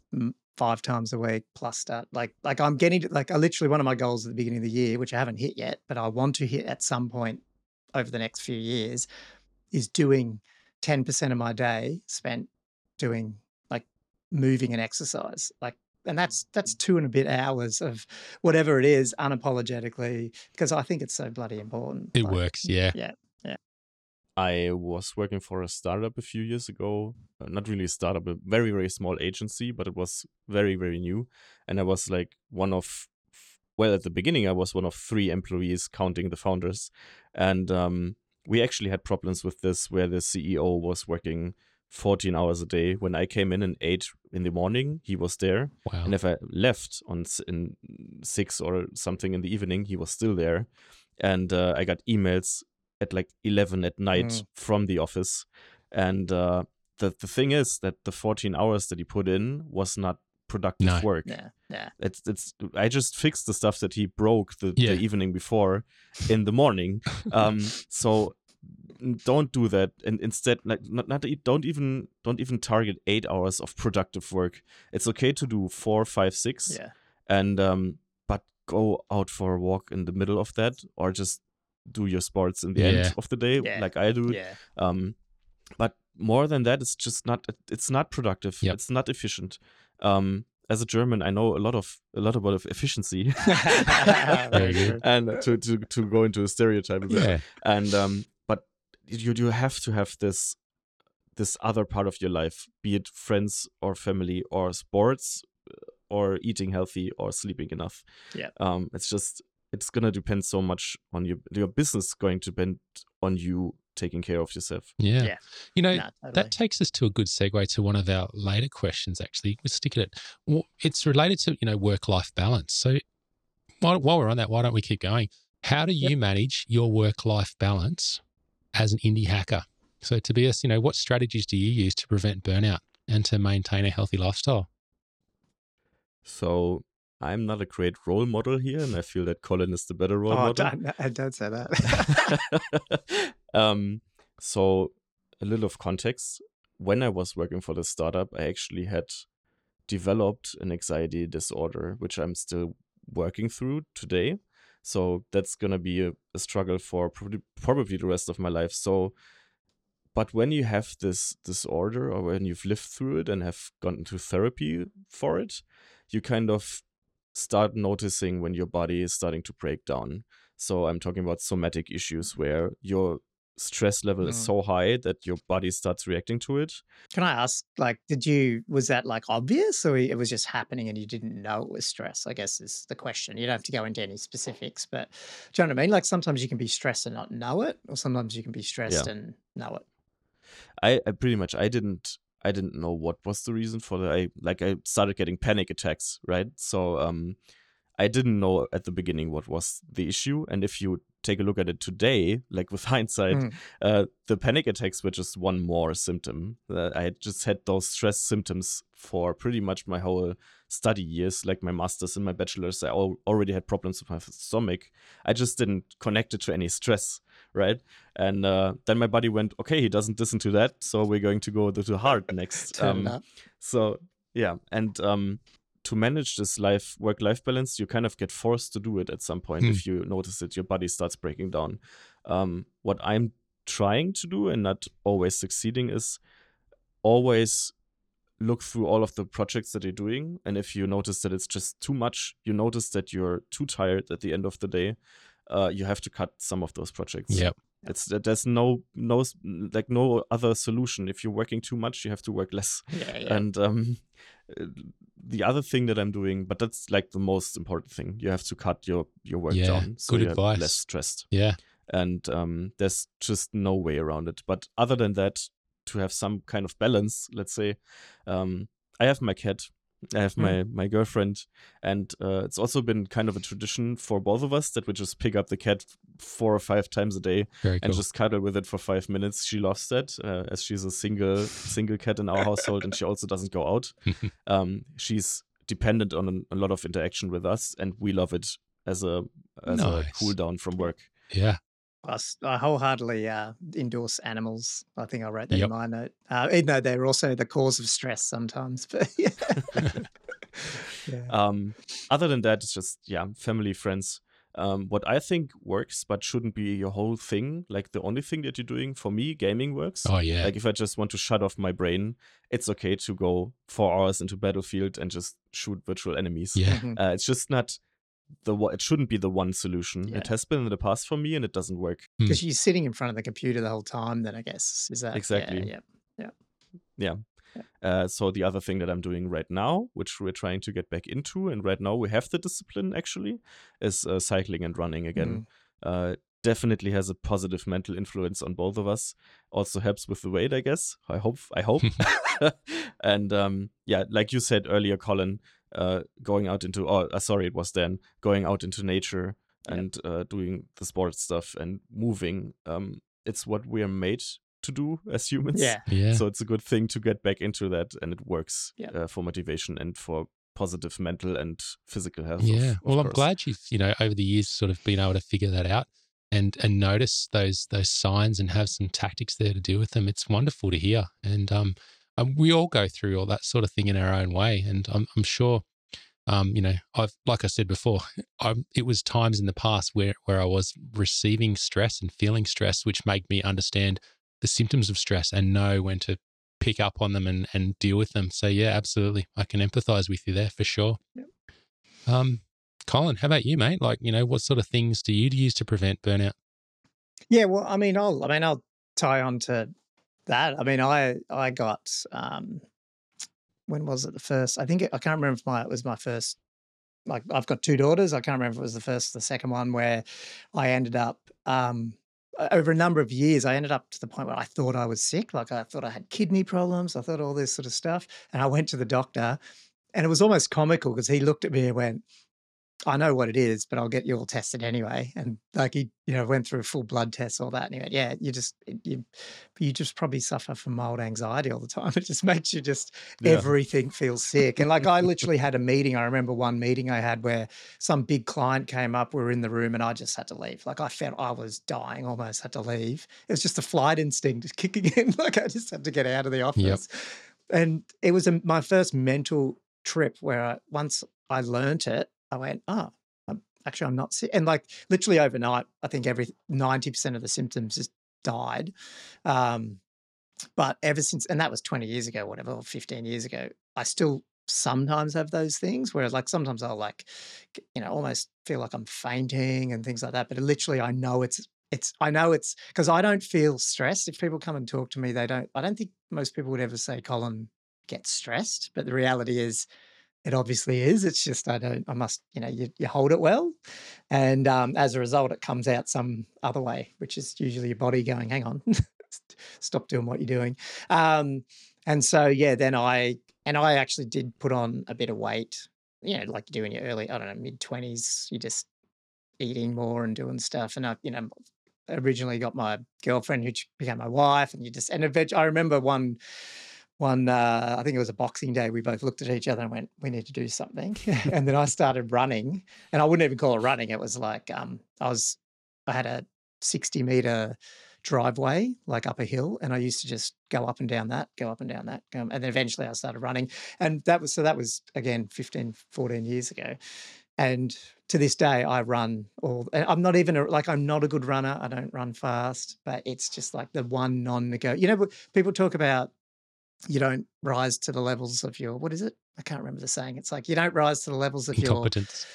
five times a week plus start like like I'm getting to, like I literally one of my goals at the beginning of the year, which I haven't hit yet, but I want to hit at some point over the next few years, is doing ten percent of my day spent doing like moving and exercise. Like, and that's that's two and a bit hours of whatever it is unapologetically, because I think it's so bloody important. It like, works, yeah. Yeah. I was working for a startup a few years ago, uh, not really a startup, a very, very small agency, but it was very, very new. And I was like one of, well, at the beginning, I was one of three employees counting the founders. And um, we actually had problems with this where the C E O was working fourteen hours a day. When I came in at eight in the morning, he was there. Wow. And if I left on in six or something in the evening, he was still there. And uh, I got emails at like eleven at night mm. from the office. And uh, the the thing is that the fourteen hours that he put in was not productive no. work. Yeah, yeah. It's, it's, I just fixed the stuff that he broke the, yeah. the evening before in the morning. Um, so don't do that. And instead, like, not, not don't even don't even target eight hours of productive work. It's okay to do four, five, six. Yeah. And um, but go out for a walk in the middle of that, or just do your sports in the yeah. end of the day yeah. like I do yeah. um but more than that, it's just not it's not productive yep. it's not efficient. Um as a German, I know a lot of a lot about efficiency and to, to to go into a stereotype a bit. Yeah. And um but you you have to have this this other part of your life, be it friends or family or sports or eating healthy or sleeping enough. Yeah. Um it's just It's going to depend so much on your, your business going to depend on you taking care of yourself. Yeah. yeah. You know, no, totally. That takes us to a good segue to one of our later questions, actually. We'll stick at it. Well, it's related to, you know, work-life balance. So while, while we're on that, why don't we keep going? How do you yep. manage your work-life balance as an indie hacker? So Tobias, you know, what strategies do you use to prevent burnout and to maintain a healthy lifestyle? So I'm not a great role model here, and I feel that Colin is the better role oh, model. Don't, I don't say that. um, so a little of context. When I was working for the startup, I actually had developed an anxiety disorder, which I'm still working through today. So that's going to be a, a struggle for pro- probably the rest of my life. So, but when you have this disorder, or when you've lived through it and have gone into therapy for it, you kind of start noticing when your body is starting to break down. So I'm talking about somatic issues where your stress level mm. is so high that your body starts reacting to it. Can I ask, like, did you, was that like obvious, or it was just happening and you didn't know it was stress, I guess is the question. You don't have to go into any specifics, but do you know what I mean? Like sometimes you can be stressed and not know it, or sometimes you can be stressed yeah. and know it. I, I pretty much, I didn't, I didn't know what was the reason for the, I, like I started getting panic attacks, right? So um, I didn't know at the beginning what was the issue. And if you take a look at it today, like with hindsight, mm. uh, the panic attacks were just one more symptom. Uh, I just had those stress symptoms for pretty much my whole study years, like my master's and my bachelor's. I al- already had problems with my stomach. I just didn't connect it to any stress, right? And uh, then my body went, okay, he doesn't listen to that, so we're going to go to the heart next. Um, so, yeah. And um, to manage this life work-life balance, you kind of get forced to do it at some point. Mm. If you notice that your body starts breaking down. Um, what I'm trying to do and not always succeeding is always look through all of the projects that you're doing. And if you notice that it's just too much, you notice that you're too tired at the end of the day, uh, you have to cut some of those projects. Yeah. It's there's no no like no other solution. If you're working too much, you have to work less. Yeah, yeah. And um, the other thing that I'm doing, but that's like the most important thing, you have to cut your your work yeah, down so good you're advice. Less stressed. Yeah. And um, there's just no way around it. But other than that, to have some kind of balance, let's say, um, I have my cat. I have my, my girlfriend, and uh, it's also been kind of a tradition for both of us that we just pick up the cat four or five times a day Very and cool. just cuddle with it for five minutes. She loves that, uh, as she's a single single cat in our household, and she also doesn't go out. Um, she's dependent on a, a lot of interaction with us, and we love it as a as nice. a cool down from work. Yeah. I wholeheartedly uh, endorse animals. I think I wrote that yep. in my note. Uh, even though they're also the cause of stress sometimes. But yeah. yeah. Um, other than that, it's just, yeah, family, friends. Um, what I think works but shouldn't be your whole thing, like the only thing that you're doing, for me, gaming works. Oh, yeah. Like if I just want to shut off my brain, it's okay to go four hours into Battlefield and just shoot virtual enemies. Yeah. Mm-hmm. Uh, it's just not... The it shouldn't be the one solution. Yeah. It has been in the past for me, and it doesn't work because you're sitting in front of the computer the whole time. Then I guess is that exactly yeah yeah yeah. yeah. Uh, so the other thing that I'm doing right now, which we're trying to get back into, and right now we have the discipline actually, is uh, cycling and running again. Mm. Uh, definitely has a positive mental influence on both of us. Also helps with the weight, I guess. I hope. I hope. And um, yeah, like you said earlier, Colin. Uh, going out into oh uh, sorry it was Dan going out into nature and yeah. uh, doing the sports stuff and moving, um, it's what we are made to do as humans. Yeah. yeah. So it's a good thing to get back into that, and it works yeah. uh, for motivation and for positive mental and physical health. Yeah. Of, of well, course. I'm glad you've you know over the years sort of been able to figure that out and and notice those those signs and have some tactics there to deal with them. It's wonderful to hear, and um. Um, we all go through all that sort of thing in our own way, and I'm, I'm sure, um, you know, I've like I said before, I'm, it was times in the past where where I was receiving stress and feeling stress, which made me understand the symptoms of stress and know when to pick up on them and and deal with them. So yeah, absolutely, I can empathise with you there for sure. Yep. Um, Colin, how about you, mate? Like, you know, what sort of things do you use to prevent burnout? Yeah, well, I mean, I'll I mean I'll tie on to. That I mean, I I got um, when was it the first? I think it, I can't remember if my it was my first. Like I've got two daughters. I can't remember if it was the first, or the second one, where I ended up um, over a number of years. I ended up to the point where I thought I was sick. Like I thought I had kidney problems. I thought all this sort of stuff, and I went to the doctor, and it was almost comical because he looked at me and went, I know what it is, but I'll get you all tested anyway. And like he, you know, went through a full blood test, all that. And he went, yeah, you just, you, you just probably suffer from mild anxiety all the time. It just makes you just, yeah. everything feels sick. And like, I literally had a meeting. I remember one meeting I had where some big client came up, we were in the room, and I just had to leave. Like I felt I was dying, almost had to leave. It was just a flight instinct kicking in. Like I just had to get out of the office. Yep. And it was a, my first mental trip where I, once I learnt it, I went, oh, I'm, actually, I'm not sick. And like literally overnight, I think every ninety percent of the symptoms just died. Um, but ever since, and that was twenty years ago, whatever, or fifteen years ago, I still sometimes have those things. Whereas like sometimes I'll like, you know, almost feel like I'm fainting and things like that. But literally I know it's it's, I know it's because I don't feel stressed. If people come and talk to me, they don't, I don't think most people would ever say, Colin, get stressed. But the reality is it obviously is. It's just, I don't, I must, you know, you, you hold it well. And um, as a result, it comes out some other way, which is usually your body going, hang on, stop doing what you're doing. Um, and so, yeah, then I, and I actually did put on a bit of weight, you know, like you do in your early, I don't know, mid twenties, you just, eating more and doing stuff. And I, you know, originally got my girlfriend who became my wife, and you just, and eventually, I remember one, one, uh, I think it was a Boxing Day. We both looked at each other and went, we need to do something. And then I started running, and I wouldn't even call it running. It was like, um, I was, I had a sixty meter driveway, like up a hill. And I used to just go up and down that, go up and down that. Um, and then eventually I started running. And that was, so that was again, fifteen, fourteen years ago. And to this day, I run all, I'm not even, a, like I'm not a good runner. I don't run fast, but it's just like the one non-negotiable. You know, people talk about you don't rise to the levels of your, what is it? I can't remember the saying. It's like you don't rise to the levels of your competence.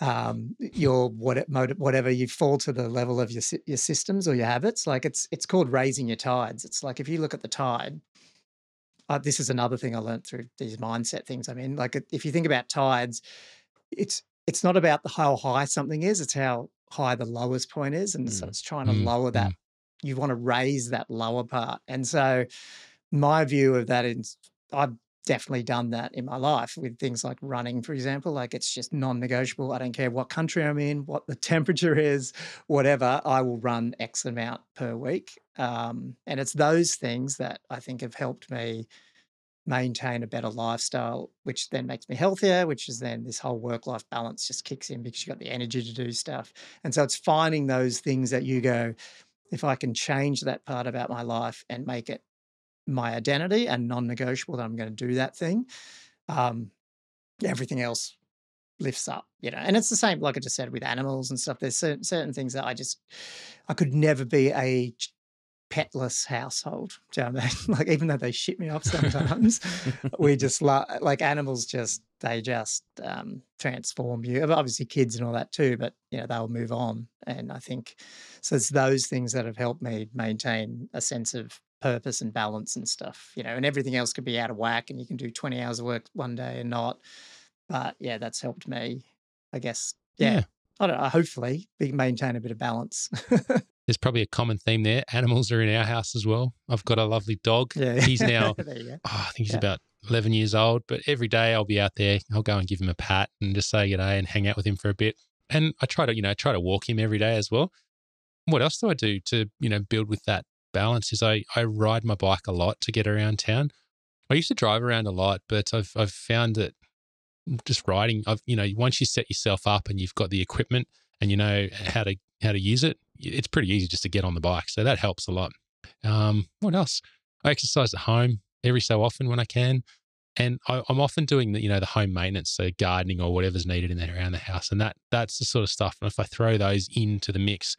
Um, your what, whatever, you fall to the level of your your systems or your habits. Like it's it's called raising your tides. It's like if you look at the tide, uh, this is another thing I learned through these mindset things. I mean, like if you think about tides, it's, It's not about the how high something is, it's how high the lowest point is. And mm. so it's trying to mm. lower that. Mm. You want to raise that lower part. And so my view of that is I've definitely done that in my life with things like running, for example. Like it's just non-negotiable. I don't care what country I'm in, what the temperature is, whatever, I will run X amount per week. Um, and it's those things that I think have helped me maintain a better lifestyle, which then makes me healthier, which is then this whole work-life balance just kicks in because you've got the energy to do stuff. And so it's finding those things that you go, if I can change that part about my life and make it my identity and non-negotiable that I'm going to do that thing, um, everything else lifts up, you know. And it's the same, like I just said, with animals and stuff. There's certain, certain things that I just, I could never be a petless household. Do you know what I mean? Like even though they shit me off sometimes, we just lo- like animals just, they just um, transform you. Obviously kids and all that too, but you know, they'll move on. And I think, so it's those things that have helped me maintain a sense of purpose and balance and stuff, you know, and everything else could be out of whack and you can do twenty hours of work one day and not. But yeah, that's helped me, I guess. Yeah. yeah. I don't know, hopefully we maintain a bit of balance. There's probably a common theme there. Animals are in our house as well. I've got a lovely dog. Yeah. He's now, oh, I think he's yeah. about eleven years old, but every day I'll be out there. I'll go and give him a pat and just say g'day and hang out with him for a bit. And I try to, you know, try to walk him every day as well. What else do I do to, you know, build with that balance is I, I ride my bike a lot to get around town. I used to drive around a lot, but I've I've found that just riding, I've, you know, once you set yourself up and you've got the equipment and you know how to how to use it, it's pretty easy just to get on the bike. So that helps a lot. Um, what else? I exercise at home every so often when I can. And I, I'm often doing the, you know, the home maintenance, so gardening or whatever's needed in there around the house. And that that's the sort of stuff. And if I throw those into the mix,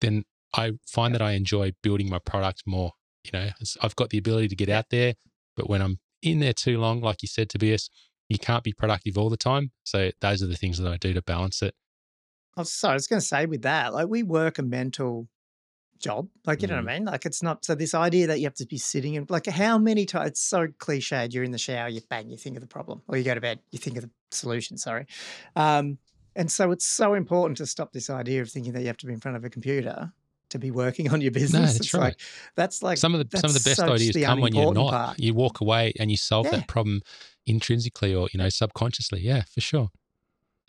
then I find that I enjoy building my product more. You know, I've got the ability to get out there, but when I'm in there too long, like you said, Tobias, you can't be productive all the time. So those are the things that I do to balance it. I was, sorry, I was going to say with that, like we work a mental job, like, you mm. know what I mean? Like it's not, so this idea that you have to be sitting and like how many times, it's so cliched, you're in the shower, you bang, you think of the problem, or you go to bed, you think of the solution, sorry. Um, and so it's so important to stop this idea of thinking that you have to be in front of a computer to be working on your business. No, that's it's right. Like, that's like some of the some of the best ideas come when you're not. Part. You walk away and you solve yeah. that problem intrinsically or, you know, subconsciously. Yeah, for sure.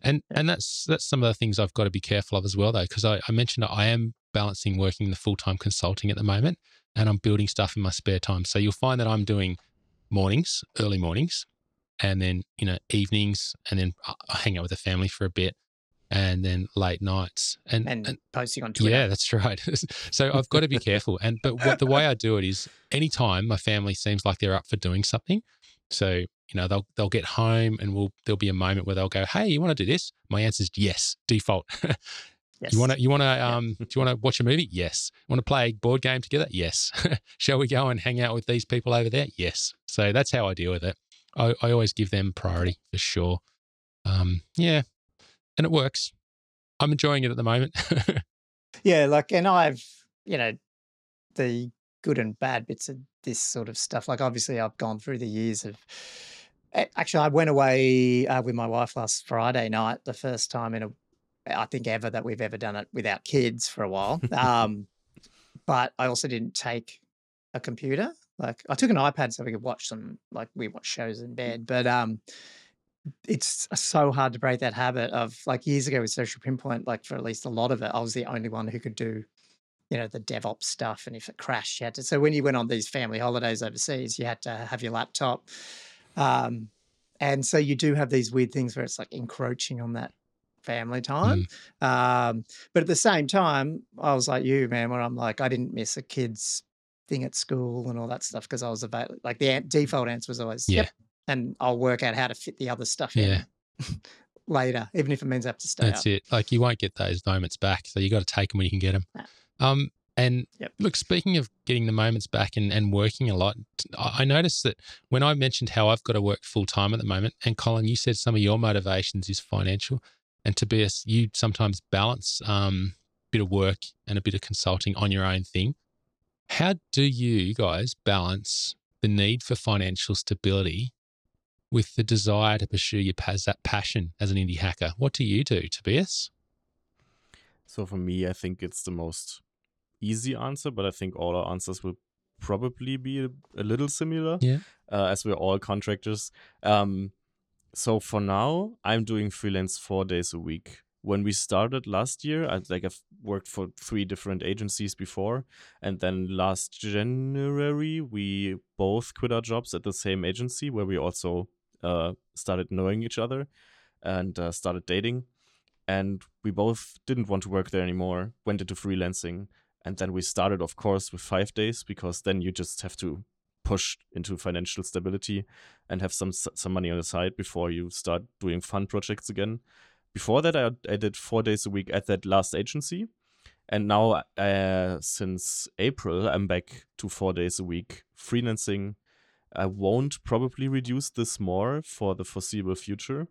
And yeah. and that's that's some of the things I've got to be careful of as well, though, because I, I mentioned I am balancing working the full-time consulting at the moment and I'm building stuff in my spare time. So you'll find that I'm doing mornings, early mornings, and then, you know, evenings, and then I hang out with the family for a bit, and then late nights. And, and, and posting on Twitter. Yeah, that's right. So I've got to be careful. And But what, the way I do it is anytime my family seems like they're up for doing something, so... You know, they'll they'll get home and we'll there'll be a moment where they'll go, "Hey, you want to do this?" My answer is yes, default. yes. You want to you want to um yeah. do you want to watch a movie? Yes. Want to play a board game together? Yes. Shall we go and hang out with these people over there? Yes. So that's how I deal with it. I, I always give them priority for sure. Um, yeah, and it works. I'm enjoying it at the moment. Yeah, like, and I've, you know, the good and bad bits of this sort of stuff. Like, obviously, I've gone through the years of, actually, I went away uh, with my wife last Friday night, the first time in a, I think ever that we've ever done it without kids for a while. Um, but I also didn't take a computer. Like, I took an iPad so we could watch some, like, we watch shows in bed. But um, it's so hard to break that habit of, like, years ago with Social Pinpoint, like, for at least a lot of it, I was the only one who could do, you know, the DevOps stuff. And if it crashed, you had to. So when you went on these family holidays overseas, you had to have your laptop. Um, and so you do have these weird things where it's like encroaching on that family time. Mm. Um, but at the same time, I was like you, man, where I'm like, I didn't miss a kid's thing at school and all that stuff because I was available. Like, the default answer was always, yeah. yep, and I'll work out how to fit the other stuff yeah. in later, even if it means I have to stay That's up. It. Like, you won't get those moments back, so you got to take them when you can get them. Nah. Um, and yep. look, speaking of getting the moments back and, and working a lot, I noticed that when I mentioned how I've got to work full-time at the moment, and Colin, you said some of your motivations is financial, and Tobias, you sometimes balance um, a bit of work and a bit of consulting on your own thing. How do you guys balance the need for financial stability with the desire to pursue your that passion as an indie hacker? What do you do, Tobias? So for me, I think it's the most easy answer, but I think all our answers will probably be a, a little similar, yeah. uh, as we're all contractors. Um, so for now, I'm doing freelance four days a week. When we started last year, I like I've worked for three different agencies before, and then last January we both quit our jobs at the same agency where we also uh, started knowing each other and uh, started dating, and we both didn't want to work there anymore. Went into freelancing, and then we started, of course, with five days because then you just have to push into financial stability and have some some money on the side before you start doing fun projects again. Before that, I, I did four days a week at that last agency. And now, uh, since April, I'm back to four days a week freelancing. I won't probably reduce this more for the foreseeable future.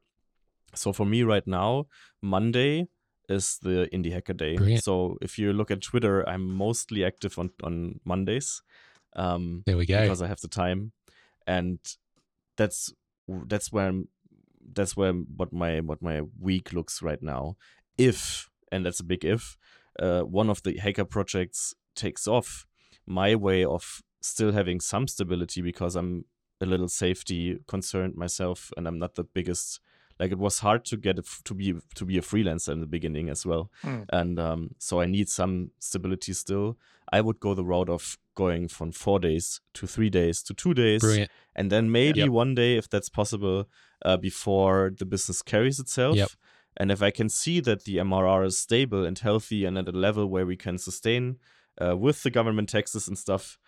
So for me right now, Monday is the Indie Hacker Day. Brilliant. So if you look at Twitter, I'm mostly active on, on Mondays. Um, there we go. Because I have the time. And that's that's where I'm... That's where what my what my week looks right now. If, and that's a big if, uh, one of the hacker projects takes off, my way of still having some stability, because I'm a little safety concerned myself, and I'm not the biggest. Like, it was hard to get a, to be to be a freelancer in the beginning as well, mm. and um, so I need some stability still. I would go the route of going from four days to three days to two days, Brilliant. and then maybe yep. one day, if that's possible, uh, before the business carries itself. Yep. And if I can see that the M R R is stable and healthy and at a level where we can sustain uh, with the government taxes and stuff,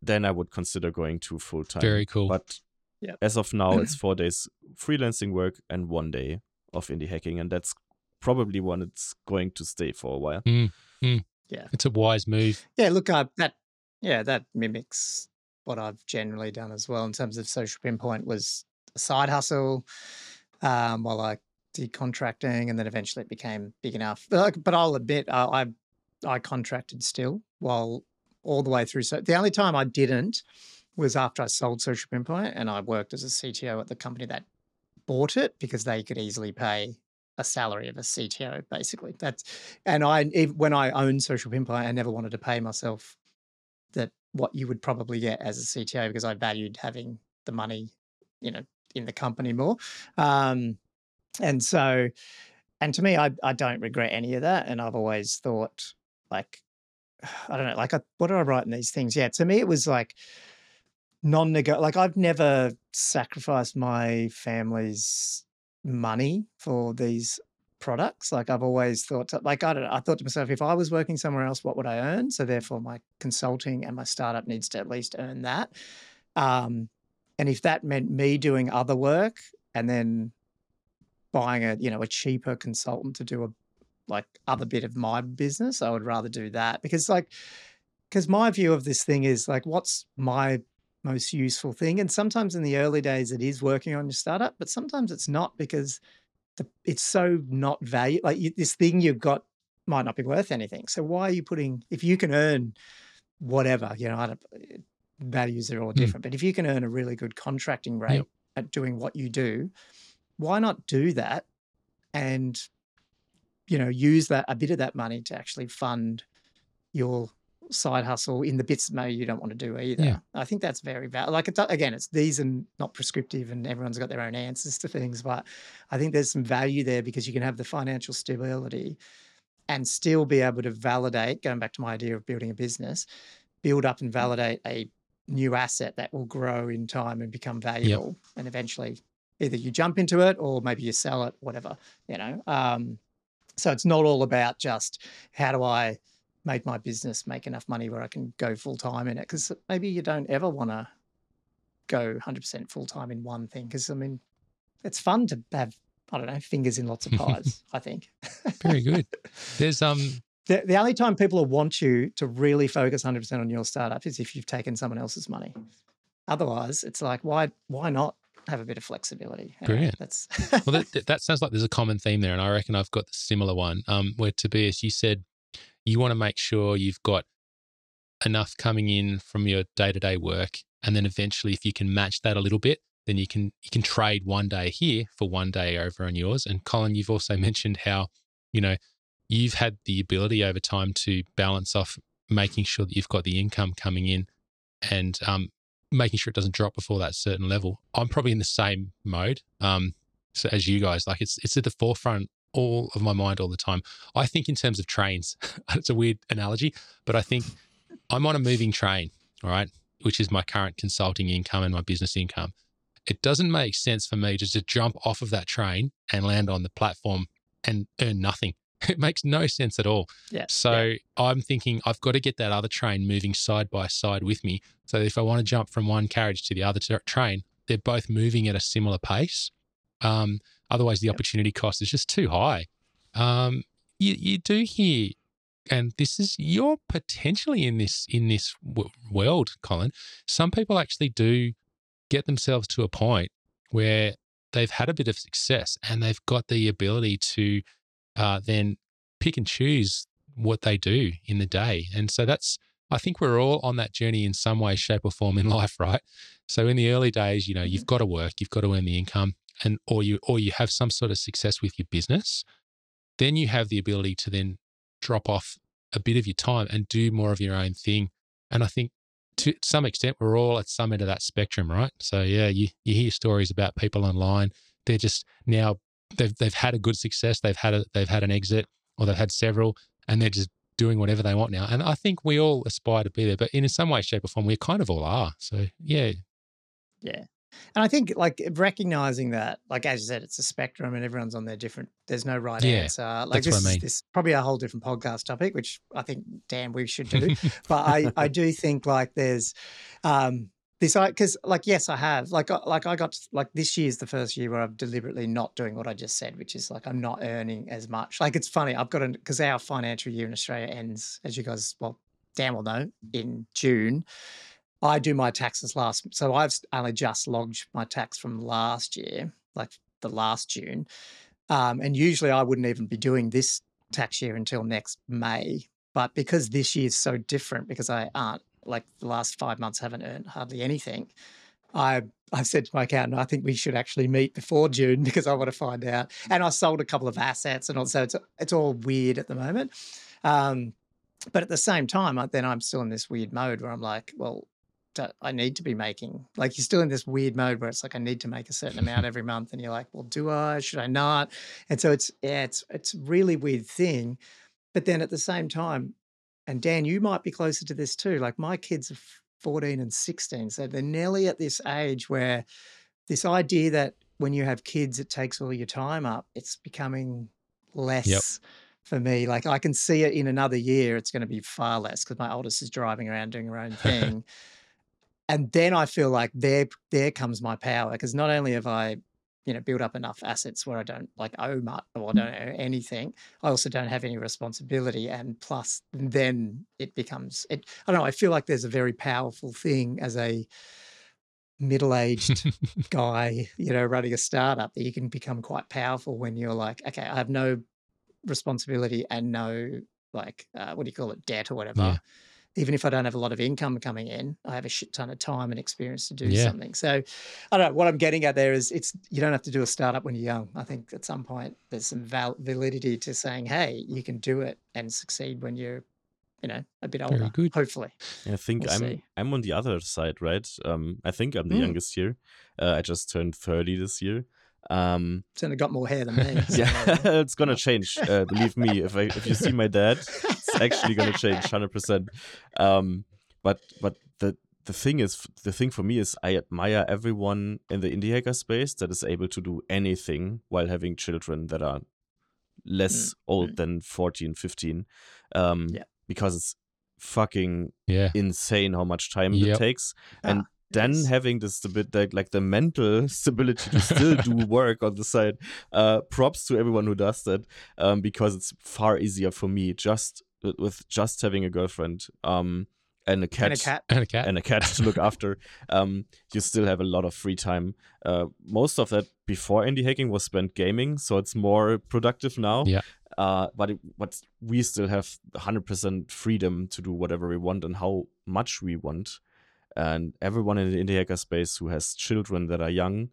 then I would consider going to full time. Very cool. But Yep. as of now, it's four days freelancing work and one day of indie hacking. And that's probably one it's going to stay for a while. Mm, mm. Yeah. It's a wise move. Yeah, look, uh, that yeah, that mimics what I've generally done as well in terms of Social Pinpoint was a side hustle um, while I did contracting, and then eventually it became big enough. But, like, but I'll admit, uh, I I contracted still while all the way through. So the only time I didn't was after I sold Social Pinpoint, and I worked as a C T O at the company that bought it because they could easily pay a salary of a C T O, basically. That's, and I when I owned Social Pinpoint, I never wanted to pay myself that what you would probably get as a C T O because I valued having the money, you know, in the company more. Um, and so, and to me, I, I don't regret any of that. And I've always thought, like, I don't know, like, I, what do I write in these things? Yeah, to me, it was like, non-negotiable. Like, I've never sacrificed my family's money for these products. Like, I've always thought, to, like, I don't know, I thought to myself, if I was working somewhere else, what would I earn? So therefore my consulting and my startup needs to at least earn that. Um, and if that meant me doing other work and then buying a, you know, a cheaper consultant to do a, like, other bit of my business, I would rather do that because like, because my view of this thing is like, what's my most useful thing? And sometimes in the early days it is working on your startup, but sometimes it's not because the, it's so not value. Like you, this thing you've got might not be worth anything. So why are you putting, if you can earn whatever, you know, I don't, values are all different, mm. but if you can earn a really good contracting rate yep. at doing what you do, why not do that and, you know, use that, a bit of that money to actually fund your side hustle in the bits that maybe you don't want to do either. Yeah. I think that's very valid. Like, it's, again, it's these and not prescriptive and everyone's got their own answers to things, but I think there's some value there because you can have the financial stability and still be able to validate, going back to my idea of building a business, build up and validate a new asset that will grow in time and become valuable. Yep. And eventually either you jump into it or maybe you sell it, whatever, you know. Um, so it's not all about just how do I make my business make enough money where I can go full-time in it, because maybe you don't ever want to go one hundred percent full-time in one thing, because, I mean, it's fun to have, I don't know, fingers in lots of pies, I think. Very good. There's um. The, the only time people will want you to really focus one hundred percent on your startup is if you've taken someone else's money. Otherwise, it's like, why why not have a bit of flexibility? Anyway, brilliant. That's well, that, that sounds like there's a common theme there, and I reckon I've got the similar one um, where, Tobias, you said you want to make sure you've got enough coming in from your day-to-day work, and then eventually if you can match that a little bit, then you can you can trade one day here for one day over on yours. And Colin, you've also mentioned how, you know, you've had the ability over time to balance off making sure that you've got the income coming in and um, making sure it doesn't drop before that certain level. I'm probably in the same mode um, so as you guys. Like, it's it's at the forefront all of my mind all the time. I think in terms of trains. It's a weird analogy, but I think I'm on a moving train, all right, which is my current consulting income and my business income. It doesn't make sense for me just to jump off of that train and land on the platform and earn nothing. It makes no sense at all. Yeah, so yeah. I'm thinking I've got to get that other train moving side by side with me. So if I want to jump from one carriage to the other tra- train, they're both moving at a similar pace. Um, otherwise, the yep. opportunity cost is just too high. Um, you, you do hear, and this is, you're potentially in this in this w- world, Colin. Some people actually do get themselves to a point where they've had a bit of success and they've got the ability to uh, then pick and choose what they do in the day. And so that's, I think we're all on that journey in some way, shape or form in life, right? So in the early days, you know, you've got to work, you've got to earn the income. And or you or you have some sort of success with your business, then you have the ability to then drop off a bit of your time and do more of your own thing. And I think to some extent we're all at some end of that spectrum, right? So yeah, you you hear stories about people online. They're just now they've they've had a good success, they've had a they've had an exit, or they've had several, and they're just doing whatever they want now. And I think we all aspire to be there, but in some way, shape, or form, we kind of all are. So yeah. Yeah. And I think, like, recognizing that, like, as you said, it's a spectrum and everyone's on their different, there's no right yeah, answer. Like, that's this, what I mean. This is probably a whole different podcast topic, which I think, Dan, we should do. But I, I do think, like, there's um, this, because, like, yes, I have. Like, like I got, like, this year's the first year where I'm deliberately not doing what I just said, which is, like, I'm not earning as much. Like, it's funny. I've got, because our financial year in Australia ends, as you guys, well, Dan will know, in June. I do my taxes last, so I've only just logged my tax from last year, like the last June, um, and usually I wouldn't even be doing this tax year until next May, but because this year is so different, because I aren't, like the last five months haven't earned hardly anything, I, I've said to my accountant, I think we should actually meet before June because I want to find out, and I sold a couple of assets and all, so it's, it's all weird at the moment, um, but at the same time, I, then I'm still in this weird mode where I'm like, well, I need to be making, like, you're still in this weird mode where it's like, I need to make a certain amount every month, and you're like, well, do I, should I not? And so it's, yeah, it's, it's a really weird thing. But then at the same time, and Dan, you might be closer to this too. Like, my kids are fourteen and sixteen. So they're nearly at this age where this idea that when you have kids, it takes all your time up, it's becoming less. Yep. For me, like, I can see it in another year, it's going to be far less because my oldest is driving around doing her own thing. And then I feel like there, there comes my power, because not only have I, you know, built up enough assets where I don't, like, owe much or I don't owe anything, I also don't have any responsibility. And plus, then it becomes, it, I don't know, I feel like there's a very powerful thing as a middle-aged guy, you know, running a startup, that you can become quite powerful when you're like, okay, I have no responsibility and no, like, uh, what do you call it, debt or whatever. Yeah. Even if I don't have a lot of income coming in, I have a shit ton of time and experience to do yeah. something. So I don't know. What I'm getting at there is it's you don't have to do a startup when you're young. I think at some point there's some val validity to saying, hey, you can do it and succeed when you're, you know, a bit older. Very good. Hopefully. I think we'll I'm see. I'm on the other side, right? Um, I think I'm the mm. youngest here. Uh, I just turned thirty this year. Um, it's only got more hair than me. So yeah, it's gonna change. Uh, believe me, if I, if you see my dad, it's actually gonna change one hundred percent. Um, but but the the thing is, the thing for me is, I admire everyone in the indie hacker space that is able to do anything while having children that are less mm. old mm. than fourteen, fifteen. Um, yeah. Because it's fucking yeah. insane how much time yep. it takes. And ah. then yes. having this bit like, like the mental stability to still do work on the side, uh, props to everyone who does that, um, because it's far easier for me just with just having a girlfriend um, and a cat and a cat and a cat, and a cat to look after. Um, you still have a lot of free time. Uh, most of that before indie hacking was spent gaming, so it's more productive now. Yeah. Uh, but it, but we still have one hundred percent freedom to do whatever we want and how much we want. And everyone in the indie hacker space who has children that are young,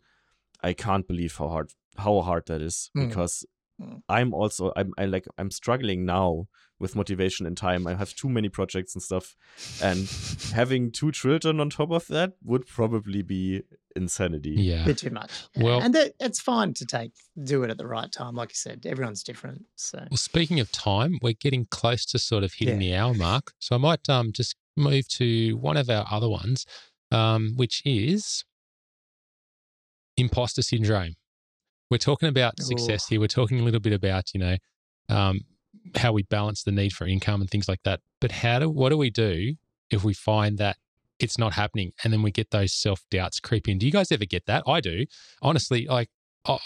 I can't believe how hard how hard that is mm. because mm. I'm also I'm I like I'm struggling now with motivation and time. I have too many projects and stuff, and having two children on top of that would probably be insanity. Yeah, a bit too much. Well, and that, it's fine to take do it at the right time. Like you said, everyone's different. So, well, speaking of time, we're getting close to sort of hitting yeah. the hour mark, so I might um just. move to one of our other ones, um, which is imposter syndrome. We're talking about success Ooh. here. We're talking a little bit about, you know, um, how we balance the need for income and things like that. But how do what do we do if we find that it's not happening and then we get those self-doubts creep in? Do you guys ever get that? I do. Honestly, like,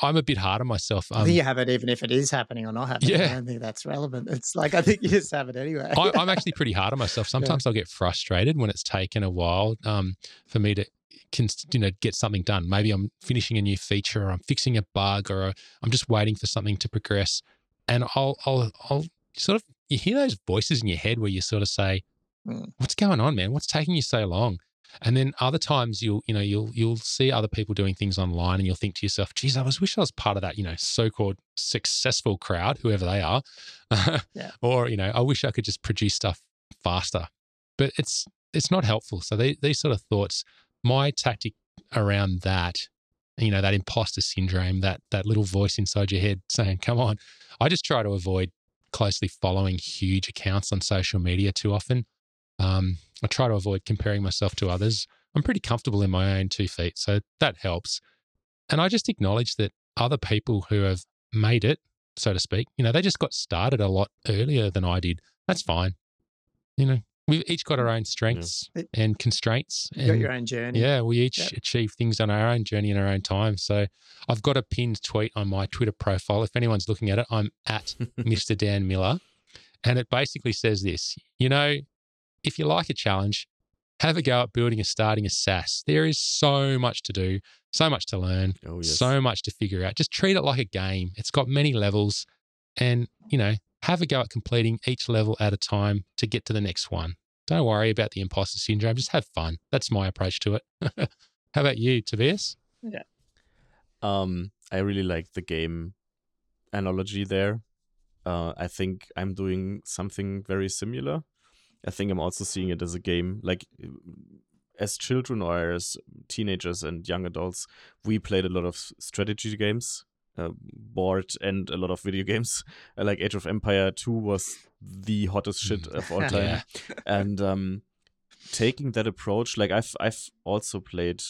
I'm a bit hard on myself. Um, I think you have it even if it is happening or not happening. Yeah. I don't think that's relevant. It's like, I think you just have it anyway. I, I'm actually pretty hard on myself. Sometimes yeah. I'll get frustrated when it's taken a while um, for me to you know, get something done. Maybe I'm finishing a new feature or I'm fixing a bug or I'm just waiting for something to progress. And I'll, I'll, I'll sort of, you hear those voices in your head where you sort of say, mm. what's going on, man? What's taking you so long? And then other times you'll, you know, you'll you'll see other people doing things online and you'll think to yourself, geez, I wish I was part of that, you know, so-called successful crowd, whoever they are. yeah. Or, you know, I wish I could just produce stuff faster. But it's it's not helpful. So they, these sort of thoughts, my tactic around that, you know, that imposter syndrome, that that little voice inside your head saying, come on, I just try to avoid closely following huge accounts on social media too often. Um, I try to avoid comparing myself to others. I'm pretty comfortable in my own two feet, so that helps. And I just acknowledge that other people who have made it, so to speak, you know, they just got started a lot earlier than I did. That's fine. You know, we've each got our own strengths yeah. and constraints. You've got your own journey. Yeah, we each yep. achieve things on our own journey in our own time. So I've got a pinned tweet on my Twitter profile. If anyone's looking at it, I'm at Mister Dan Miller. And it basically says this, you know, if you like a challenge, have a go at building and starting a SaaS. There is so much to do, so much to learn, oh, yes. so much to figure out. Just treat it like a game. It's got many levels and, you know, have a go at completing each level at a time to get to the next one. Don't worry about the imposter syndrome. Just have fun. That's my approach to it. How about you, Tobias? Yeah. Um, I really like the game analogy there. Uh, I think I'm doing something very similar. I think I'm also seeing it as a game. Like, as children or as teenagers and young adults, we played a lot of strategy games, uh, board and a lot of video games. Uh, like Age of Empire two was the hottest shit of all time. yeah. And um, taking that approach, like I've I've also played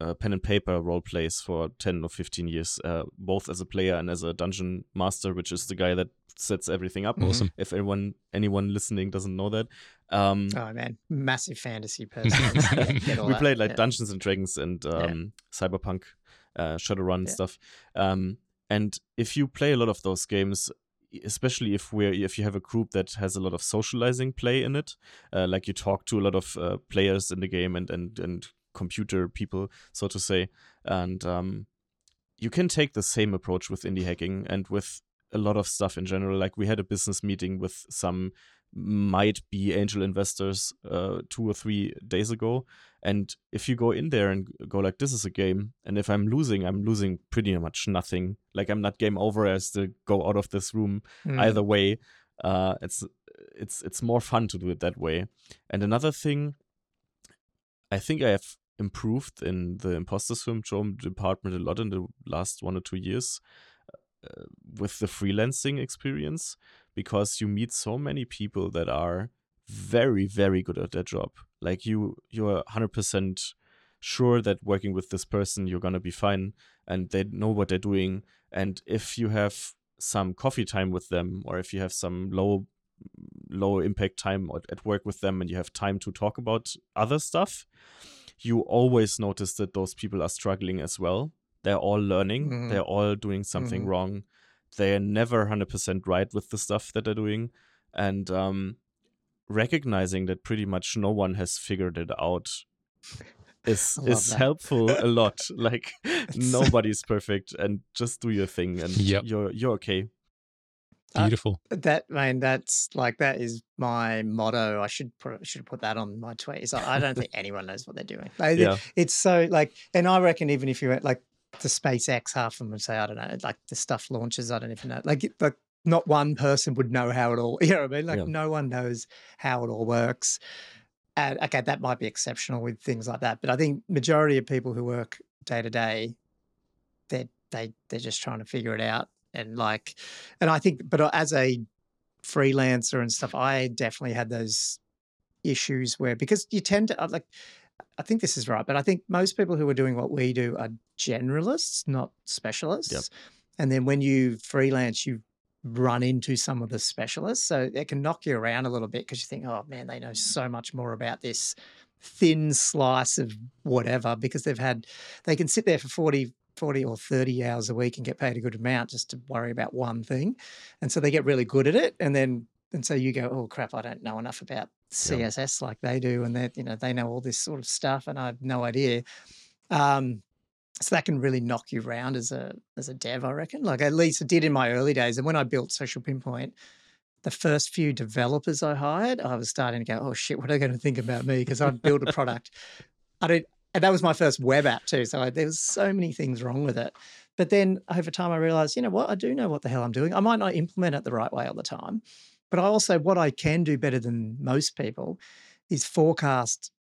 uh, pen and paper role plays for ten or fifteen years, uh, both as a player and as a dungeon master, which is the guy that sets everything up. Awesome. If anyone anyone listening doesn't know that, um oh man, massive fantasy person. yeah, we played like yeah. Dungeons and Dragons and um yeah. Cyberpunk, uh Shadowrun yeah. stuff, um and if you play a lot of those games, especially if we're if you have a group that has a lot of socializing play in it, uh, like you talk to a lot of uh, players in the game and and and computer people, so to say, and um you can take the same approach with indie hacking and with a lot of stuff in general. Like we had a business meeting with some might be angel investors uh, two or three days ago. And if you go in there and go like, this is a game, and if I'm losing, I'm losing pretty much nothing. Like I'm not game over. I still go out of this room mm. either way. Uh, it's it's it's more fun to do it that way. And another thing, I think I have improved in the imposter syndrome department a lot in the last one or two years uh, with the freelancing experience. Because you meet so many people that are very, very good at their job. Like you, you're one hundred percent sure that working with this person, you're going to be fine and they know what they're doing. And if you have some coffee time with them, or if you have some low, low impact time at work with them and you have time to talk about other stuff, you always notice that those people are struggling as well. They're all learning. Mm-hmm. They're all doing something mm-hmm. wrong. They're never one hundred percent right with the stuff that they're doing. And um, recognizing that pretty much no one has figured it out is is that. helpful a lot. Like nobody's perfect, and just do your thing, and yep. you're you're okay. Beautiful. Uh, that I mean, that's like that is my motto. I should put, should put that on my tweets. I, I don't think anyone knows what they're doing. Like, yeah. it, it's so like, and I reckon even if you went like. to SpaceX, half of them would say, I don't know, like the stuff launches, I don't even know. Like, like not one person would know how it all, you know what I mean? Like yeah. no one knows how it all works. And okay, that might be exceptional with things like that. But I think majority of people who work day to day, they're, they, they're just trying to figure it out. And like, and I think, but as a freelancer and stuff, I definitely had those issues where, because you tend to like, I think this is right, but I think most people who are doing what we do are generalists, not specialists. Yep. And then when you freelance, you run into some of the specialists. So they can knock you around a little bit because you think, oh man, they know so much more about this thin slice of whatever, because they've had, they can sit there for forty, forty or thirty hours a week and get paid a good amount just to worry about one thing. And so they get really good at it. And then, and so you go, oh crap, I don't know enough about C S S yeah. like they do, and they, you know, they know all this sort of stuff, and I have no idea. Um, so that can really knock you round as a as a dev, I reckon. Like at least it did in my early days. And when I built Social Pinpoint, the first few developers I hired, I was starting to go, oh shit, what are they going to think about me? Because I'd build a product. I did, and that was my first web app too. So I, there was so many things wrong with it. But then over time, I realized, you know what? I do know what the hell I'm doing. I might not implement it the right way all the time. But I also, what I can do better than most people is forecast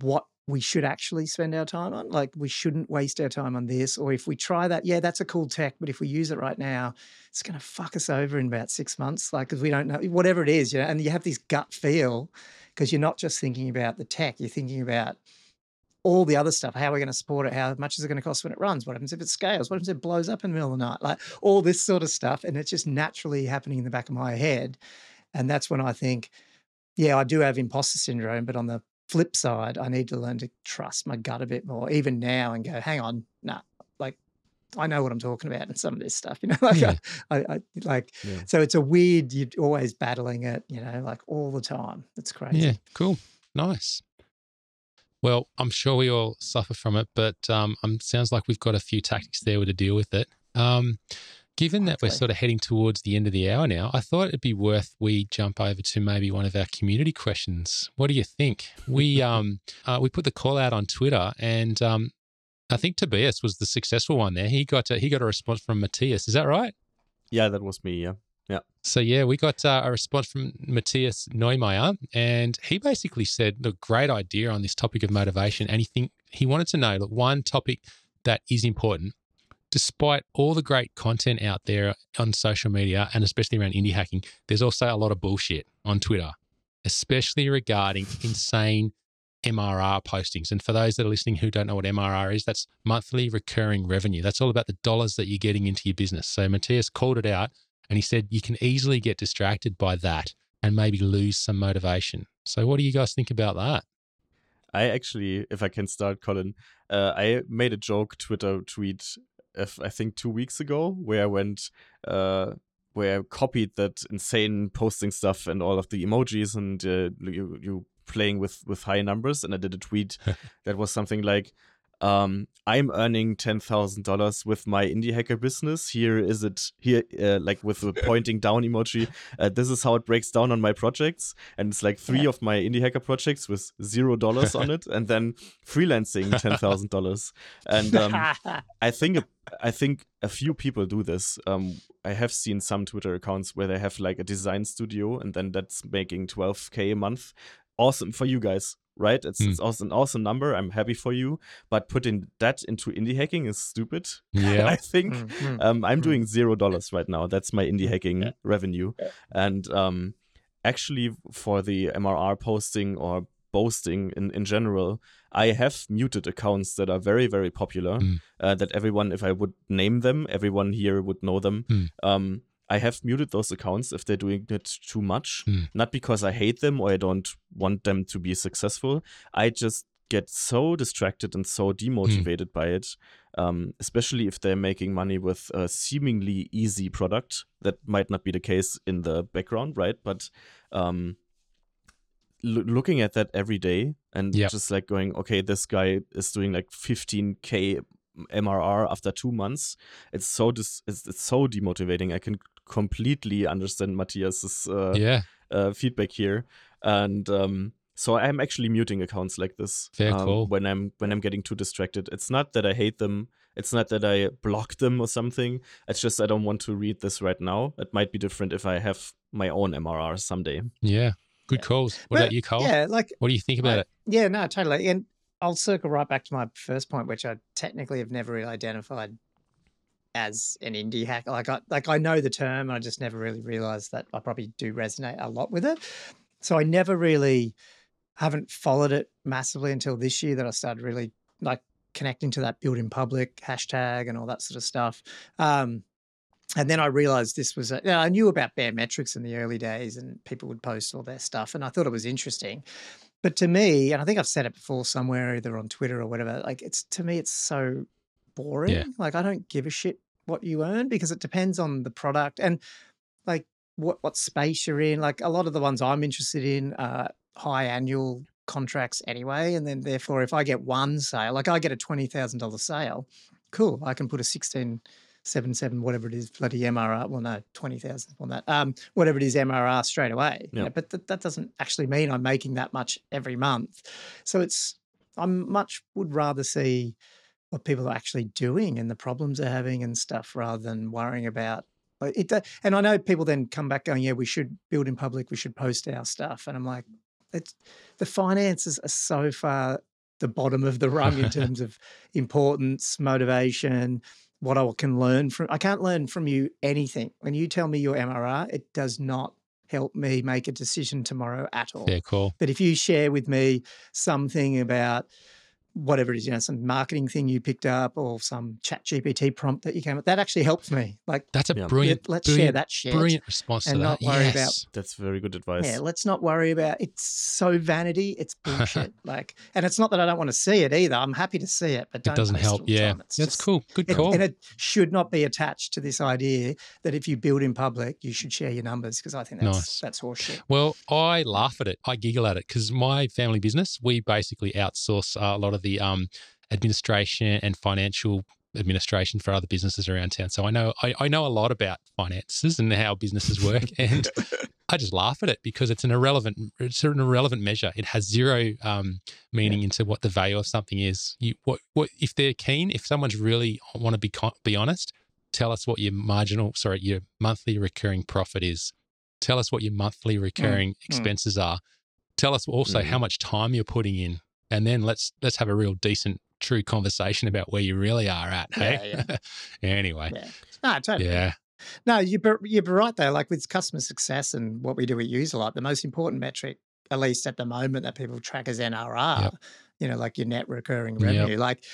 what we should actually spend our time on. Like we shouldn't waste our time on this. Or if we try that, yeah, that's a cool tech, but if we use it right now, it's going to fuck us over in about six months. Like, because we don't know, whatever it is, you know, and you have this gut feel because you're not just thinking about the tech, you're thinking about all the other stuff. How are we going to support it? How much is it going to cost when it runs? What happens if it scales? What happens if it blows up in the middle of the night? Like all this sort of stuff. And it's just naturally happening in the back of my head. And that's when I think, yeah, I do have imposter syndrome, but on the flip side, I need to learn to trust my gut a bit more, even now, and go, hang on, nah, like I know what I'm talking about in some of this stuff, you know, like, yeah. I, I, I, like yeah. so it's a weird, you're always battling it, you know, like all the time. It's crazy. Yeah, cool. Nice. Well, I'm sure we all suffer from it, but um, um, sounds like we've got a few tactics there to deal with it. Um, given that we're sort of heading towards the end of the hour now, I thought it'd be worth we jump over to maybe one of our community questions. What do you think? We um, uh, we put the call out on Twitter, and um, I think Tobias was the successful one there. He got a, he got a response from Matthias. Is that right? Yeah, that was me, yeah. Yeah. So, yeah, we got uh, a response from Matthias Neumeyer, and he basically said, look, great idea on this topic of motivation. And he, think, he wanted to know, look, one topic that is important, despite all the great content out there on social media and especially around indie hacking, there's also a lot of bullshit on Twitter, especially regarding insane M R R postings. And for those that are listening who don't know what M R R is, that's monthly recurring revenue. That's all about the dollars that you're getting into your business. So Matthias called it out. And he said, you can easily get distracted by that and maybe lose some motivation. So what do you guys think about that? I actually, if I can start, Colin, uh, I made a joke Twitter tweet, if, I think two weeks ago, where I went, uh, where I copied that insane posting stuff and all of the emojis and uh, you, you playing with, with high numbers. And I did a tweet that was something like, Um, I'm earning ten thousand dollars with my indie hacker business. Here is it, here, uh, like with the pointing down emoji. Uh, this is how it breaks down on my projects. And it's like three of my indie hacker projects with zero dollars on it. And then freelancing ten thousand dollars. And um, I think, I think a few people do this. Um, I have seen some Twitter accounts where they have like a design studio and then that's making twelve K a month. Awesome for you guys. Right, it's, mm. it's also an awesome number. I'm happy for you, but putting that into indie hacking is stupid. Yeah, I think mm-hmm. um, I'm mm-hmm. doing zero dollars right now. That's my indie hacking yeah. revenue, yeah. and um, actually for the M R R posting or boasting in in general, I have muted accounts that are very very popular. Mm. Uh, that everyone, if I would name them, everyone here would know them. Mm. Um, I have muted those accounts if they're doing it too much, mm. not because I hate them or I don't want them to be successful. I just get so distracted and so demotivated mm. by it, um, especially if they're making money with a seemingly easy product. That might not be the case in the background, right? But um, l- looking at that every day and yep. just like going, okay, this guy is doing like fifteen K M R R after two months. It's so dis- it's, it's so demotivating. I can completely understand Matthias's uh, yeah. uh, feedback here, and um, so I'm actually muting accounts like this Fair um, cool. when I'm when I'm getting too distracted. It's not that I hate them. It's not that I block them or something. It's just I don't want to read this right now. It might be different if I have my own M R R someday. Yeah, good yeah. calls. What but, about you, Cole? Yeah, like what do you think about I, it? Yeah, no, totally. And I'll circle right back to my first point, which I technically have never really identified as an indie hacker. Like I, like I know the term, I just never really realized that I probably do resonate a lot with it. So I never really haven't followed it massively until this year that I started really like connecting to that build in public hashtag and all that sort of stuff. Um, and then I realized this was, a, you know, I knew about Bear Metrics in the early days and people would post all their stuff and I thought it was interesting. But to me, and I think I've said it before somewhere, either on Twitter or whatever, like it's to me, it's so boring. Yeah. Like I don't give a shit what you earn because it depends on the product and like what, what space you're in. Like a lot of the ones I'm interested in are high annual contracts anyway. And then therefore, if I get one sale, like I get a twenty thousand dollars sale, cool. I can put a sixteen seventy-seven, whatever it is, bloody M R R. Well, no, twenty thousand on that. Um, whatever it is, M R R straight away. Yeah. You know, but th- that doesn't actually mean I'm making that much every month. So it's, I much would rather see what people are actually doing and the problems they're having and stuff rather than worrying about it. And I know people then come back going, yeah, we should build in public, we should post our stuff. And I'm like, it's, the finances are so far the bottom of the rung in terms of importance, motivation, what I can learn from, I can't learn from you anything. When you tell me your M R R, it does not help me make a decision tomorrow at all. Yeah, cool. But if you share with me something about whatever it is, you know, some marketing thing you picked up or some chat G P T prompt that you came up, that actually helps me. Like that's a yeah. brilliant, let's brilliant, share that shit. Brilliant response and to not that. Worry yes. about, that's very good advice. Yeah, let's not worry about, it's so vanity, it's bullshit. like, and it's not that I don't want to see it either. I'm happy to see it, but don't it doesn't help. Yeah, that's just, cool. Good call. And, and it should not be attached to this idea that if you build in public, you should share your numbers because I think that's nice. That's horseshit. Well, I laugh at it. I giggle at it because my family business, we basically outsource uh, a lot of the um, administration and financial administration for other businesses around town. So I know I, I know a lot about finances and how businesses work, and I just laugh at it because it's an irrelevant it's an irrelevant measure. It has zero um, meaning yeah. into what the value of something is. You, what, what if they're keen? If someone's really want to be be honest, tell us what your marginal, sorry, your monthly recurring profit is. Tell us what your monthly recurring mm. expenses mm. are. Tell us also mm. how much time you're putting in. And then let's let's have a real decent, true conversation about where you really are at. Hey? Yeah, yeah. anyway. Yeah. No, totally. Yeah. No, you're, you're right though. Like with customer success and what we do at UserLot, the most important metric, at least at the moment, that people track is N R R, yep. you know, like your net recurring revenue. Yep. Like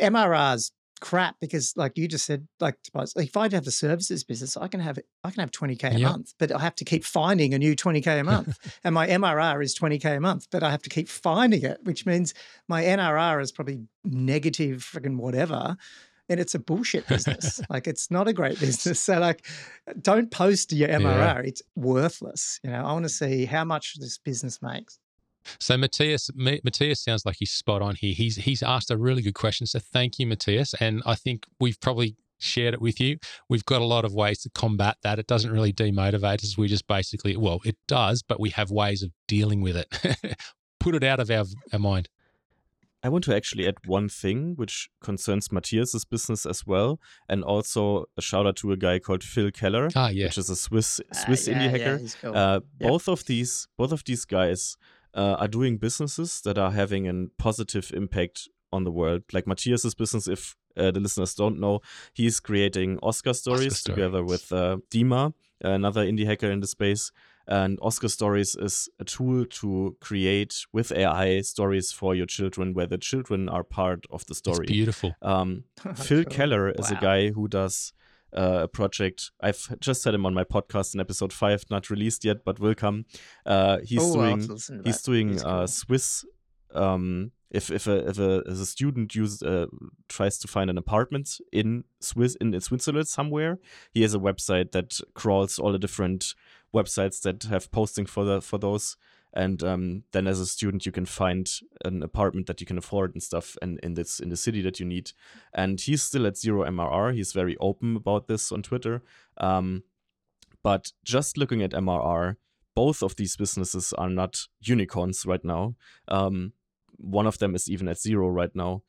M R R's crap because like you just said, like if I have a services business, I can have I can have twenty K a yep. month, but I have to keep finding a new twenty K a month. And my M R R is twenty K a month, but I have to keep finding it, which means my N R R is probably negative freaking whatever. And it's a bullshit business. Like it's not a great business. So like don't post your M R R. Yeah. It's worthless. You know, I want to see how much this business makes. So Matthias, Matthias sounds like he's spot on here. He's he's asked a really good question. So thank you, Matthias. And I think we've probably shared it with you. We've got a lot of ways to combat that. It doesn't really demotivate us. We just basically, well, it does, but we have ways of dealing with it. Put it out of our, our mind. I want to actually add one thing which concerns Matthias's business as well, and also a shout out to a guy called Phil Keller, ah, yeah. which is a Swiss Swiss ah, yeah, indie hacker. Yeah, cool. uh, yeah. Both of these both of these guys uh, are doing businesses that are having a positive impact on the world. Like Matthias's business, if uh, the listeners don't know, he's creating Oscar Stories, Oscar Stories. together with uh, Dima, another indie hacker in the space. And Oscar Stories is a tool to create with A I stories for your children, where the children are part of the story. It's beautiful. Um, Phil cool. Keller is wow. a guy who does uh, a project. I've just had him on my podcast in episode five, not released yet, but will come. Uh, he's, oh, doing, wow, he's doing he's uh, cool. Swiss. Um, if if a if a, if a student uses uh, tries to find an apartment in Swiss in, in Switzerland somewhere, he has a website that crawls all the different websites that have posting for the for those, and um, then as a student you can find an apartment that you can afford and stuff, and in this in the city that you need. And he's still at zero M R R. He's very open about this on Twitter. Um, but just looking at M R R, both of these businesses are not unicorns right now. Um, one of them is even at zero right now,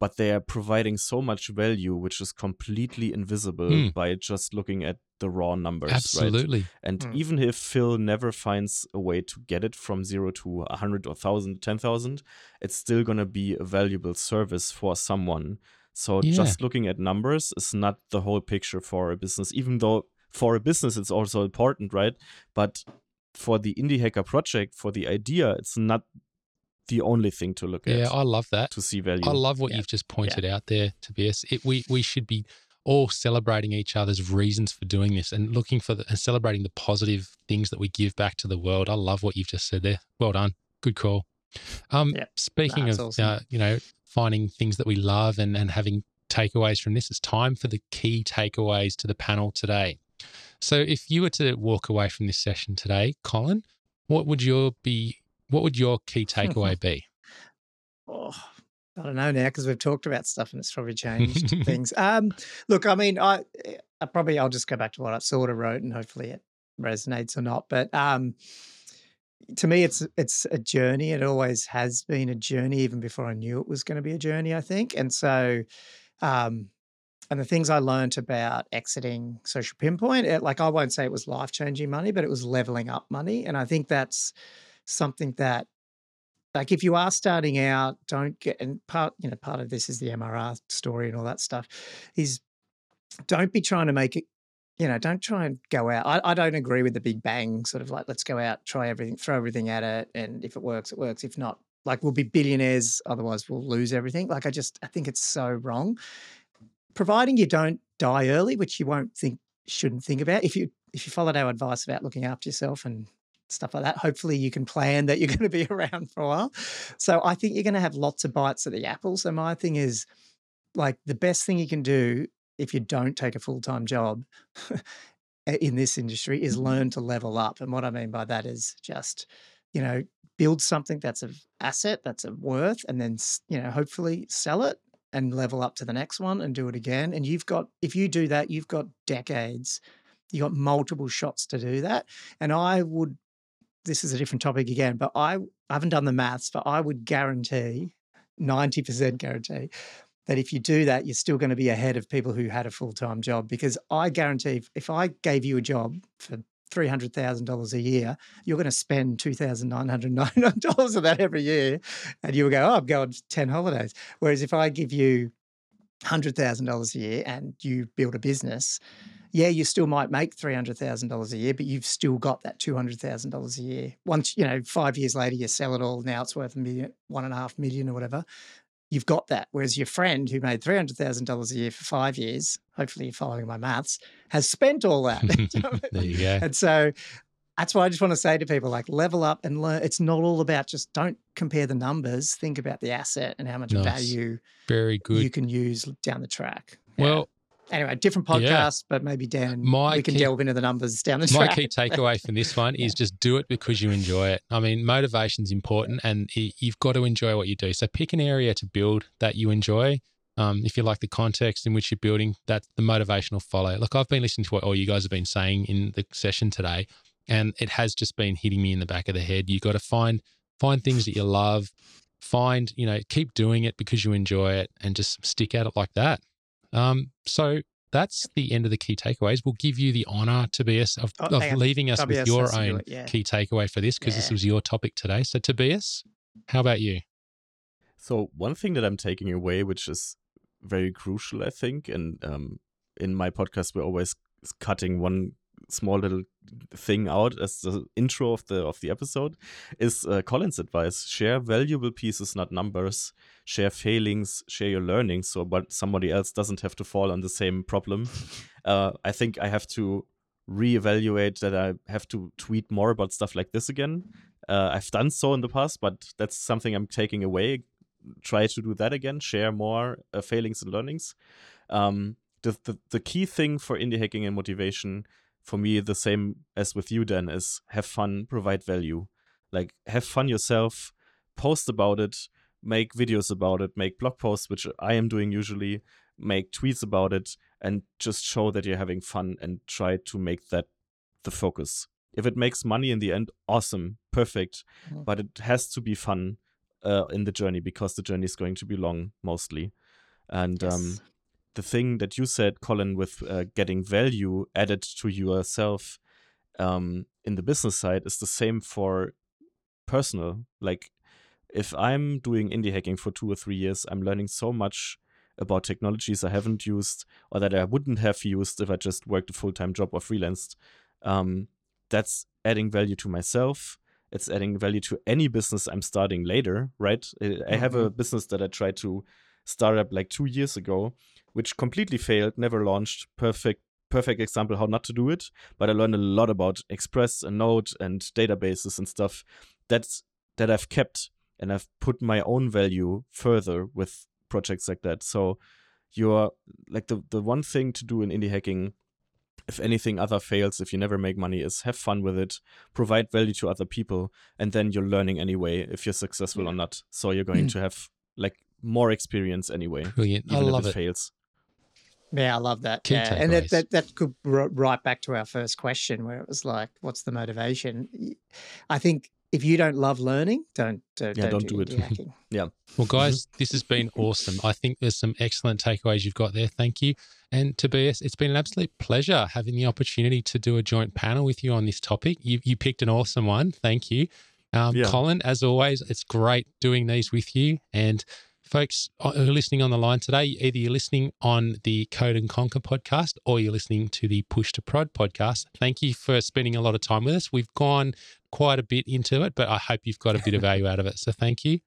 but they are providing so much value, which is completely invisible mm. by just looking at the raw numbers. Absolutely. Right? And mm. even if Phil never finds a way to get it from zero to one hundred or one thousand, ten thousand, it's still going to be a valuable service for someone. So yeah. just looking at numbers is not the whole picture for a business, even though for a business it's also important, right? But for the indie hacker project, for the idea, it's not the only thing to look at. Yeah, I love that. To see value. I love what yeah. you've just pointed yeah. out there, Tobias. It, we we should be all celebrating each other's reasons for doing this and looking for the, and celebrating the positive things that we give back to the world. I love what you've just said there. Well done. Good call. Um, yeah. Speaking That's of, awesome. uh, you know, finding things that we love and, and having takeaways from this, it's time for the key takeaways to the panel today. So if you were to walk away from this session today, Colin, what would your be? What would your key takeaway be? Oh, I don't know now because we've talked about stuff and it's probably changed things. Um, look, I mean, I, I probably I'll just go back to what I sort of wrote and hopefully it resonates or not. But um, to me, it's it's a journey. It always has been a journey, even before I knew it was going to be a journey, I think. And so, um, and the things I learned about exiting Social Pinpoint, it, like I won't say it was life-changing money, but it was leveling up money, and I think that's something that, like, if you are starting out, don't get, and part, you know, part of this is the M R R story and all that stuff, is don't be trying to make it, you know, don't try and go out. I, I don't agree with the big bang, sort of like, let's go out, try everything, throw everything at it. And if it works, it works. If not, like, we'll be billionaires. Otherwise we'll lose everything. Like, I just, I think it's so wrong. Providing you don't die early, which you won't think, shouldn't think about. If you, if you followed our advice about looking after yourself and stuff like that, hopefully you can plan that you're going to be around for a while. So I think you're going to have lots of bites at the apple. So my thing is, like, the best thing you can do if you don't take a full-time job in this industry is learn to level up. And what I mean by that is just, you know, build something that's an asset, that's a worth, and then, you know, hopefully sell it and level up to the next one and do it again. And you've got, if you do that, you've got decades, you've got multiple shots to do that. And I would, this is a different topic again, but I, I haven't done the maths, but I would guarantee, ninety percent guarantee, that if you do that, you're still going to be ahead of people who had a full-time job. Because I guarantee if, if I gave you a job for three hundred thousand dollars a year, you're going to spend two thousand nine hundred ninety-nine dollars of that every year. And you'll go, oh, I'm going to ten holidays. Whereas if I give you one hundred thousand dollars a year and you build a business, yeah, you still might make three hundred thousand dollars a year, but you've still got that two hundred thousand dollars a year. Once, you know, five years later, you sell it all. Now it's worth a million, one and a half million or whatever. You've got that. Whereas your friend who made three hundred thousand dollars a year for five years, hopefully you're following my maths, has spent all that. There you go. And so that's why I just want to say to people, like, level up and learn. It's not all about just, don't compare the numbers. Think about the asset and how much nice. value Very good. you can use down the track. Well, yeah. Anyway, different podcast, yeah. but maybe Dan, my we can key, delve into the numbers down the track. My key takeaway from this one yeah. is just do it because you enjoy it. I mean, motivation's important and you've got to enjoy what you do. So pick an area to build that you enjoy. Um, if you like the context in which you're building, that's the motivation will follow. Look, I've been listening to what all you guys have been saying in the session today, and it has just been hitting me in the back of the head. You've got to find find things that you love, find, you know, keep doing it because you enjoy it and just stick at it like that. Um, so that's the end of the key takeaways. We'll give you the honor, Tobias, of, oh, of leaving us Tobias with your own it, yeah. key takeaway for this because yeah. this was your topic today. So Tobias, how about you? So one thing that I'm taking away, which is very crucial, I think, and um, in my podcast, we're always cutting one small little thing out as the intro of the of the episode, is uh, Colin's advice. Share valuable pieces, not numbers. Share failings, share your learnings, so but somebody else doesn't have to fall on the same problem. Uh, I think I have to reevaluate that I have to tweet more about stuff like this again. Uh, I've done so in the past, but that's something I'm taking away. Try to do that again. Share more uh, failings and learnings. Um, the, the the key thing for indie hacking and motivation for me, the same as with you, Dan, is have fun, provide value. Like, have fun yourself, post about it, make videos about it, make blog posts, which I am doing usually, make tweets about it, and just show that you're having fun and try to make that the focus. If it makes money in the end, awesome, perfect, mm-hmm. but it has to be fun uh, in the journey because the journey is going to be long mostly. And yes. um the thing that you said, Colin, with uh, getting value added to yourself um, in the business side is the same for personal. Like, if I'm doing indie hacking for two or three years, I'm learning so much about technologies I haven't used or that I wouldn't have used if I just worked a full-time job or freelanced. Um, that's adding value to myself. It's adding value to any business I'm starting later, right? I have a business that I tried to start up like two years ago, which completely failed, never launched. Perfect perfect example how not to do it. But I learned a lot about Express and Node and databases and stuff that's, that I've kept. And I've put my own value further with projects like that. So you're like the, the one thing to do in indie hacking, if anything other fails, if you never make money, is have fun with it, provide value to other people. And then you're learning anyway, if you're successful or not. So you're going mm. to have like more experience anyway. Brilliant. Even I love if it, it fails. Yeah, I love that. Key yeah. And that, that, that could r- right back to our first question where it was like, what's the motivation? I think if you don't love learning, don't don't, yeah, don't, don't do, do it. yeah. Well, guys, this has been awesome. I think there's some excellent takeaways you've got there. Thank you. And Tobias, it's been an absolute pleasure having the opportunity to do a joint panel with you on this topic. You, you picked an awesome one. Thank you. Um, yeah. Colin, as always, it's great doing these with you. And folks who are listening on the line today, either you're listening on the Code and Conquer podcast or you're listening to the Push to Prod podcast, thank you for spending a lot of time with us. We've gone quite a bit into it, but I hope you've got a bit of value out of it. So thank you.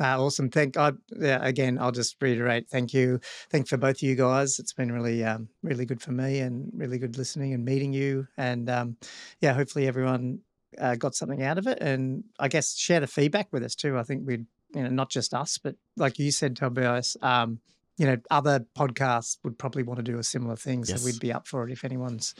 Uh, awesome. Thank I, yeah, again, I'll just reiterate, thank you. Thank for both of you guys. It's been really, um, really good for me and really good listening and meeting you. And um, yeah, hopefully everyone uh, got something out of it. And I guess share the feedback with us too. I think we'd you know, not just us, but like you said, Tobias, um, you know, other podcasts would probably want to do a similar thing. So yes. we'd be up for it if anyone's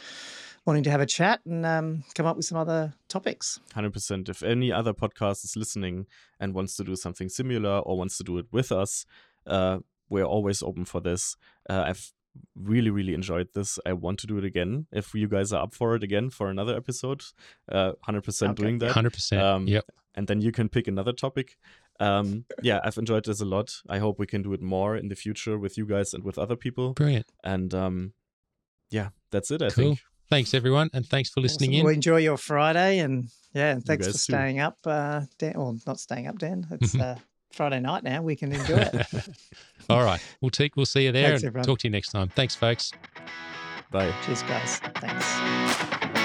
wanting to have a chat and um, come up with some other topics. one hundred percent. If any other podcast is listening and wants to do something similar or wants to do it with us, uh, we're always open for this. Uh, I've really, really enjoyed this. I want to do it again. If you guys are up for it again for another episode, uh, one hundred percent okay. doing that. one hundred percent. Um, yep. And then you can pick another topic. Um, yeah, I've enjoyed this a lot. I hope we can do it more in the future with you guys and with other people. Brilliant. And um, yeah, that's it, I cool. think. Thanks, everyone. And thanks for listening awesome. in. Well, enjoy your Friday. And yeah, and thanks for staying too. up, uh, Dan. Well, not staying up, Dan. It's uh, Friday night now. We can enjoy it. All right. We'll, take, we'll see you there thanks, and everyone. Talk to you next time. Thanks, folks. Bye. Cheers, guys. Thanks.